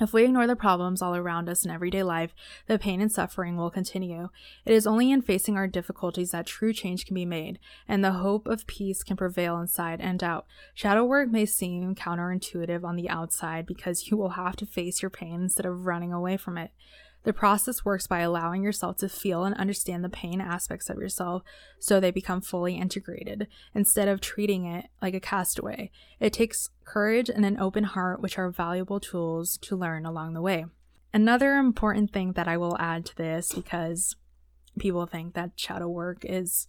If we ignore the problems all around us in everyday life, the pain and suffering will continue. It is only in facing our difficulties that true change can be made, and the hope of peace can prevail inside and out. Shadow work may seem counterintuitive on the outside because you will have to face your pain instead of running away from it. The process works by allowing yourself to feel and understand the pain aspects of yourself so they become fully integrated, instead of treating it like a castaway. It takes courage and an open heart, which are valuable tools to learn along the way. Another important thing that I will add to this, because people think that shadow work is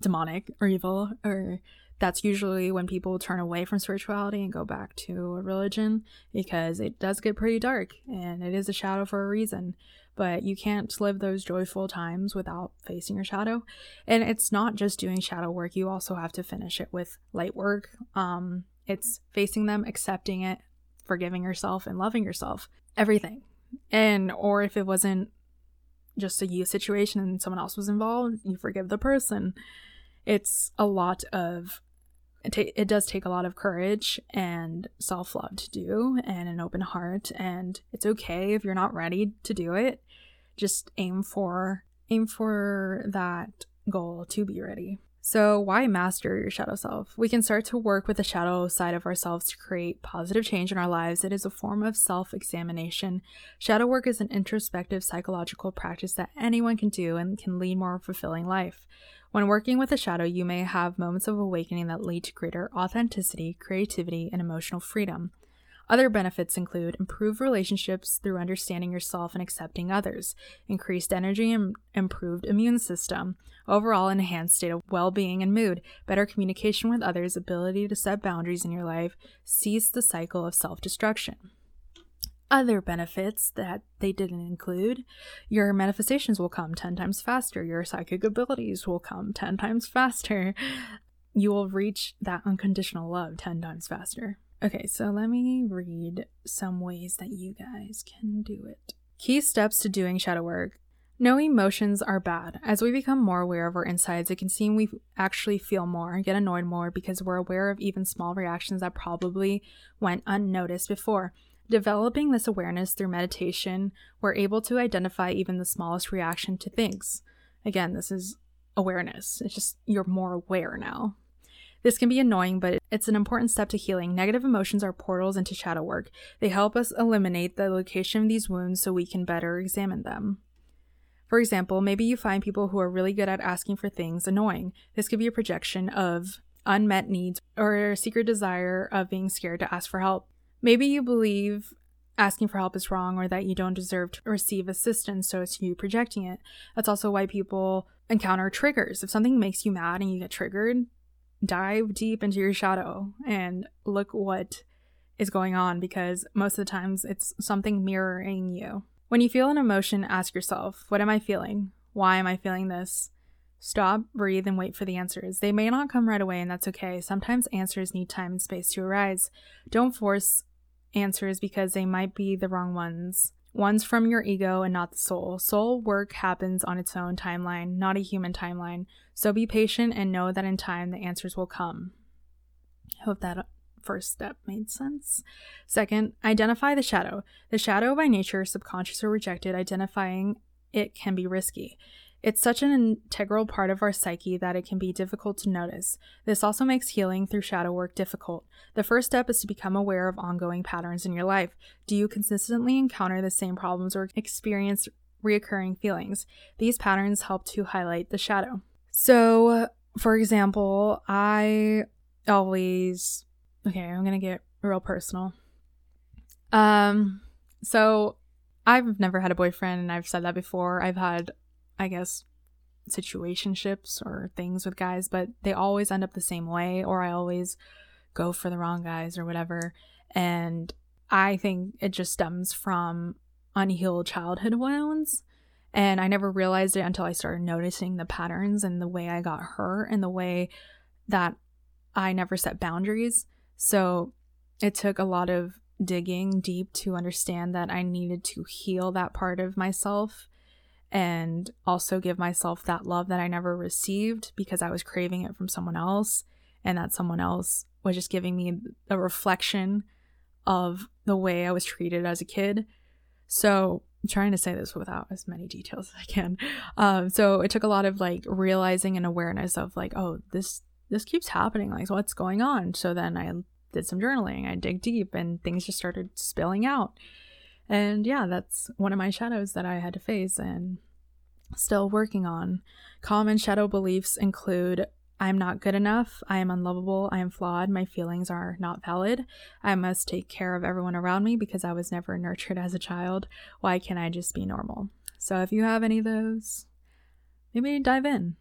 demonic or evil, or that's usually when people turn away from spirituality and go back to a religion, because it does get pretty dark and it is a shadow for a reason. But you can't live those joyful times without facing your shadow. And it's not just doing shadow work. You also have to finish it with light work. It's facing them, accepting it, forgiving yourself, and loving yourself. Everything. And or if it wasn't just a you situation and someone else was involved, you forgive the person. It's a lot of it does take a lot of courage and self-love to do, and an open heart, and it's okay if you're not ready to do it. Just aim for that goal to be ready. So why master your shadow self? We can start to work with the shadow side of ourselves to create positive change in our lives. It is a form of self-examination. Shadow work is an introspective psychological practice that anyone can do and can lead more fulfilling life. When working with a shadow, you may have moments of awakening that lead to greater authenticity, creativity, and emotional freedom. Other benefits include improved relationships through understanding yourself and accepting others, increased energy and improved immune system, overall enhanced state of well-being and mood, better communication with others, ability to set boundaries in your life, cease the cycle of self-destruction. Other benefits that they didn't include: your manifestations will come 10 times faster, your psychic abilities will come 10 times faster, you will reach that unconditional love 10 times faster. Okay, so let me read some ways that you guys can do it. Key steps to doing shadow work. No emotions are bad. As we become more aware of our insides, it can seem we actually feel more and get annoyed more because we're aware of even small reactions that probably went unnoticed before. Developing this awareness through meditation, we're able to identify even the smallest reaction to things. Again, this is awareness. It's just you're more aware now. This can be annoying, but it's an important step to healing. Negative emotions are portals into shadow work. They help us eliminate the location of these wounds so we can better examine them. For example, maybe you find people who are really good at asking for things annoying. This could be a projection of unmet needs or a secret desire of being scared to ask for help. Maybe you believe asking for help is wrong, or that you don't deserve to receive assistance, so it's you projecting it. That's also why people encounter triggers. If something makes you mad and you get triggered, dive deep into your shadow and look what is going on, because most of the times it's something mirroring you. When you feel an emotion, ask yourself, what am I feeling? Why am I feeling this? Stop, breathe, and wait for the answers. They may not come right away, and that's okay. Sometimes answers need time and space to arise. Don't force answers because they might be the wrong ones. One's from your ego and not the soul. Soul work happens on its own timeline, not a human timeline. So be patient and know that in time the answers will come. I hope that first step made sense. Second, identify the shadow. The shadow by nature, subconscious or rejected, identifying it can be risky. It's such an integral part of our psyche that it can be difficult to notice. This also makes healing through shadow work difficult. The first step is to become aware of ongoing patterns in your life. Do you consistently encounter the same problems or experience reoccurring feelings? These patterns help to highlight the shadow. So, for example, I'm going to get real personal. So I've never had a boyfriend, and I've said that before. I've had, I guess, situationships or things with guys, but they always end up the same way, or I always go for the wrong guys or whatever. And I think it just stems from unhealed childhood wounds. And I never realized it until I started noticing the patterns and the way I got hurt and the way that I never set boundaries. So it took a lot of digging deep to understand that I needed to heal that part of myself and also give myself that love that I never received because I was craving it from someone else, and that someone else was just giving me a reflection of the way I was treated as a kid. So I'm trying to say this without as many details as I can. So it took a lot of like realizing and awareness of like, oh, this keeps happening. Like, what's going on? So then I did some journaling. I dig deep and things just started spilling out. And yeah, that's one of my shadows that I had to face and still working on. Common shadow beliefs include I'm not good enough, I am unlovable, I am flawed, my feelings are not valid, I must take care of everyone around me because I was never nurtured as a child, why can't I just be normal? So if you have any of those, maybe dive in.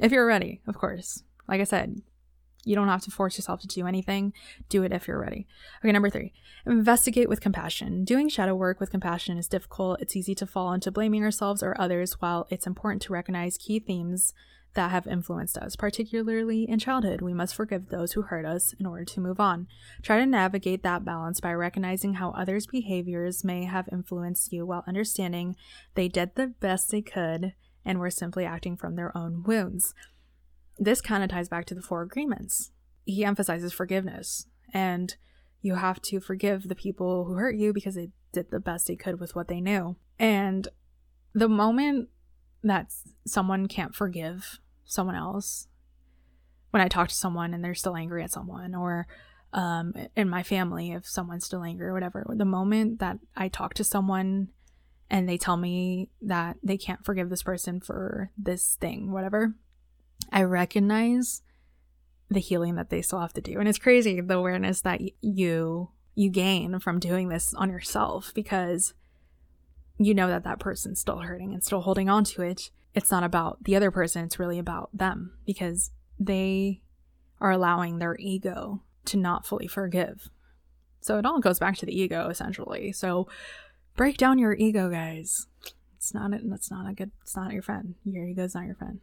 If you're ready, of course. Like I said, you don't have to force yourself to do anything. Do it if you're ready. Okay, number 3, investigate with compassion. Doing shadow work with compassion is difficult. It's easy to fall into blaming ourselves or others, while it's important to recognize key themes that have influenced us, particularly in childhood. We must forgive those who hurt us in order to move on. Try to navigate that balance by recognizing how others' behaviors may have influenced you while understanding they did the best they could and were simply acting from their own wounds. This kind of ties back to the 4 agreements. He emphasizes forgiveness, and you have to forgive the people who hurt you because they did the best they could with what they knew. And the moment that someone can't forgive someone else, when I talk to someone and they're still angry at someone, or in my family if someone's still angry or whatever, the moment that I talk to someone and they tell me that they can't forgive this person for this thing, whatever, I recognize the healing that they still have to do. And it's crazy the awareness that you gain from doing this on yourself, because you know that person's still hurting and still holding on to it. It's not about the other person. It's really about them, because they are allowing their ego to not fully forgive. So it all goes back to the ego, essentially. So break down your ego, guys. It's not your friend. Your ego's not your friend.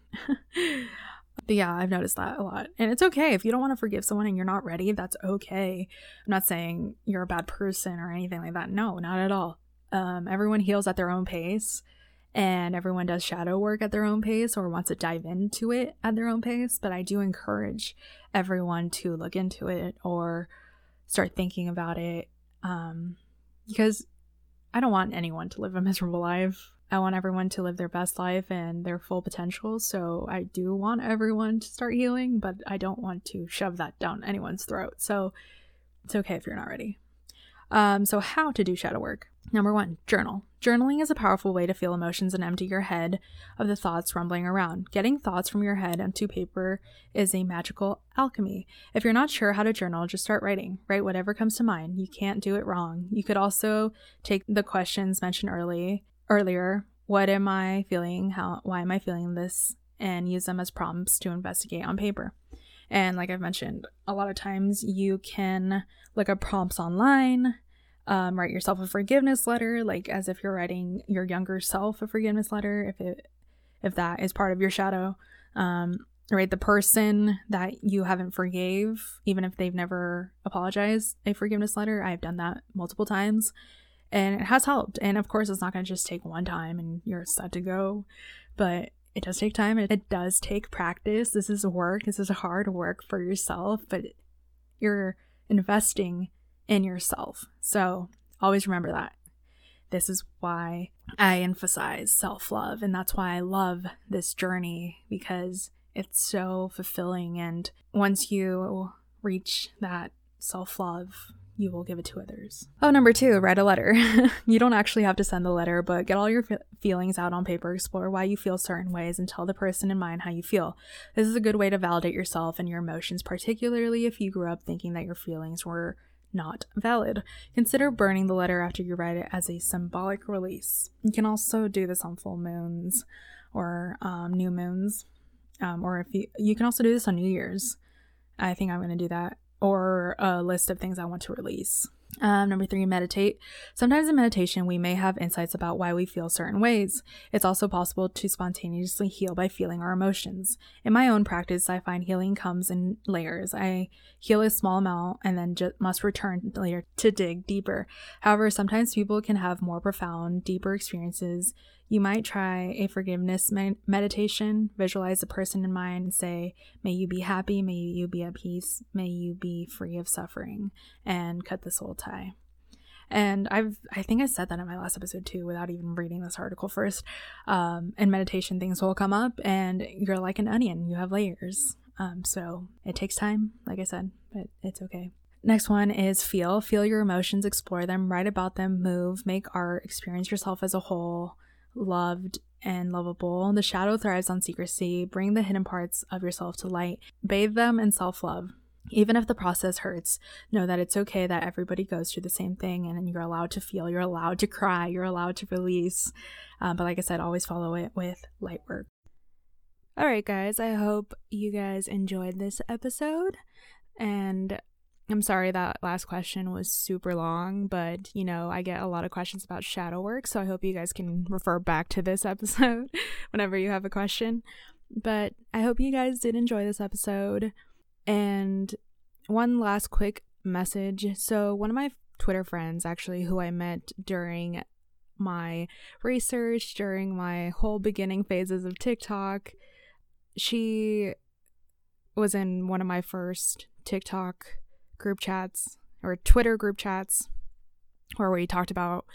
But yeah, I've noticed that a lot. And it's okay if you don't want to forgive someone and you're not ready. That's okay. I'm not saying you're a bad person or anything like that. No, not at all. Everyone heals at their own pace, and everyone does shadow work at their own pace or wants to dive into it at their own pace. But I do encourage everyone to look into it or start thinking about it, because I don't want anyone to live a miserable life. I want everyone to live their best life and their full potential. So I do want everyone to start healing, but I don't want to shove that down anyone's throat. So it's okay if you're not ready. So how to do shadow work. Number 1, journal. Journaling is a powerful way to feel emotions and empty your head of the thoughts rumbling around. Getting thoughts from your head onto paper is a magical alchemy. If you're not sure how to journal, just start writing. Write whatever comes to mind. You can't do it wrong. You could also take the questions mentioned earlier. What am I feeling? Why am I feeling this? And use them as prompts to investigate on paper. And like I've mentioned, a lot of times you can look up prompts online, write yourself a forgiveness letter, like as if you're writing your younger self a forgiveness letter, if that is part of your shadow. Write the person that you haven't forgave, even if they've never apologized, a forgiveness letter. I've done that multiple times, and it has helped. And of course, it's not going to just take one time and you're set to go, but it does take time. It does take practice. This is work. This is hard work for yourself, but you're investing in yourself. So always remember that. This is why I emphasize self-love, and that's why I love this journey, because it's so fulfilling. And once you reach that self-love, you will give it to others. Oh, number 2, write a letter. You don't actually have to send the letter, but get all your feelings out on paper. Explore why you feel certain ways and tell the person in mind how you feel. This is a good way to validate yourself and your emotions, particularly if you grew up thinking that your feelings were not valid. Consider burning the letter after you write it as a symbolic release. You can also do this on full moons or new moons, or if you can also do this on New Year's. I think I'm going to do that or a list of things I want to release. Number 3, meditate. Sometimes in meditation, we may have insights about why we feel certain ways. It's also possible to spontaneously heal by feeling our emotions. In my own practice, I find healing comes in layers. I heal a small amount and then must return later to dig deeper. However, sometimes people can have more profound, deeper experiences. You might try a forgiveness meditation, visualize the person in mind and say, may you be happy, may you be at peace, may you be free of suffering, and cut the soul tie. And I think I said that in my last episode too, without even reading this article first. In meditation, things will come up and you're like an onion, you have layers. So it takes time, like I said, but it's okay. Next one is feel. Feel your emotions, explore them, write about them, move, make art, experience yourself as a whole. Loved and lovable. The shadow thrives on secrecy. Bring the hidden parts of yourself to light. Bathe them in self-love. Even if the process hurts, know that it's okay, that everybody goes through the same thing, and you're allowed to feel, you're allowed to cry, you're allowed to release. But like I said, always follow it with light work. All right, guys, I hope you guys enjoyed this episode. And I'm sorry that last question was super long, but, you know, I get a lot of questions about shadow work, so I hope you guys can refer back to this episode whenever you have a question. But I hope you guys did enjoy this episode. And one last quick message. So one of my Twitter friends, actually, who I met during my research, during my whole beginning phases of TikTok, she was in one of my first TikTok group chats or Twitter group chats where we talked about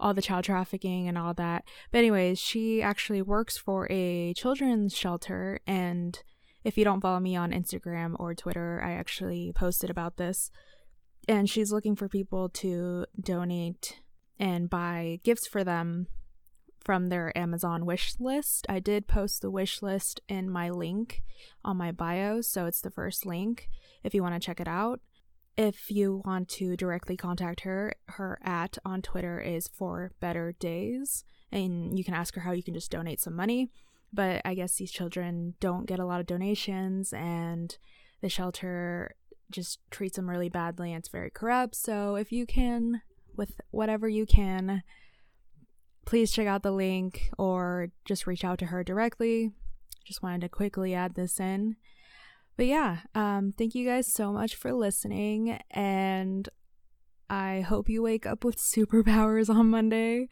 all the child trafficking and all that. But anyways, she actually works for a children's shelter, and if you don't follow me on Instagram or Twitter, I actually posted about this, and she's looking for people to donate and buy gifts for them from their Amazon wish list. I did post the wish list in my link on my bio, so it's the first link if you want to check it out. If you want to directly contact her, her @ on Twitter is @forbetterdays, and you can ask her how you can just donate some money. But I guess these children don't get a lot of donations, and the shelter just treats them really badly, and it's very corrupt. So if you can, with whatever you can, please check out the link or just reach out to her directly. Just wanted to quickly add this in. But yeah, thank you guys so much for listening, and I hope you wake up with superpowers on Monday.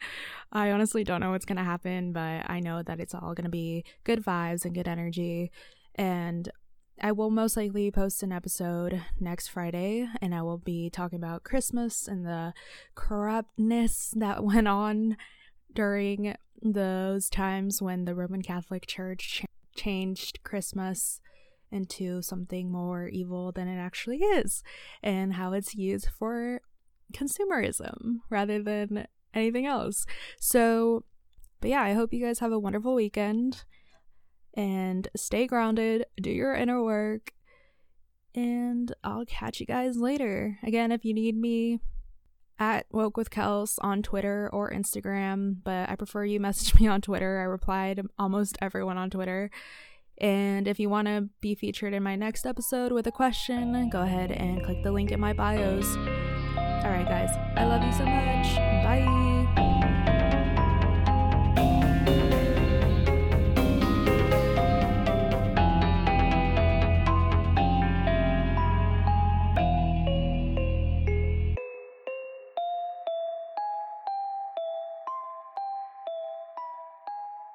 I honestly don't know what's going to happen, but I know that it's all going to be good vibes and good energy, and I will most likely post an episode next Friday, and I will be talking about Christmas and the corruptness that went on during those times when the Roman Catholic Church changed Christmas into something more evil than it actually is, and how it's used for consumerism rather than anything else. So, but yeah, I hope you guys have a wonderful weekend, and stay grounded, do your inner work, and I'll catch you guys later. Again, if you need me, @ Woke with Kels on Twitter or Instagram, but I prefer you message me on Twitter. I reply to almost everyone on Twitter. And if you want to be featured in my next episode with a question, go ahead and click the link in my bios. All right, guys, I love you so much. Bye.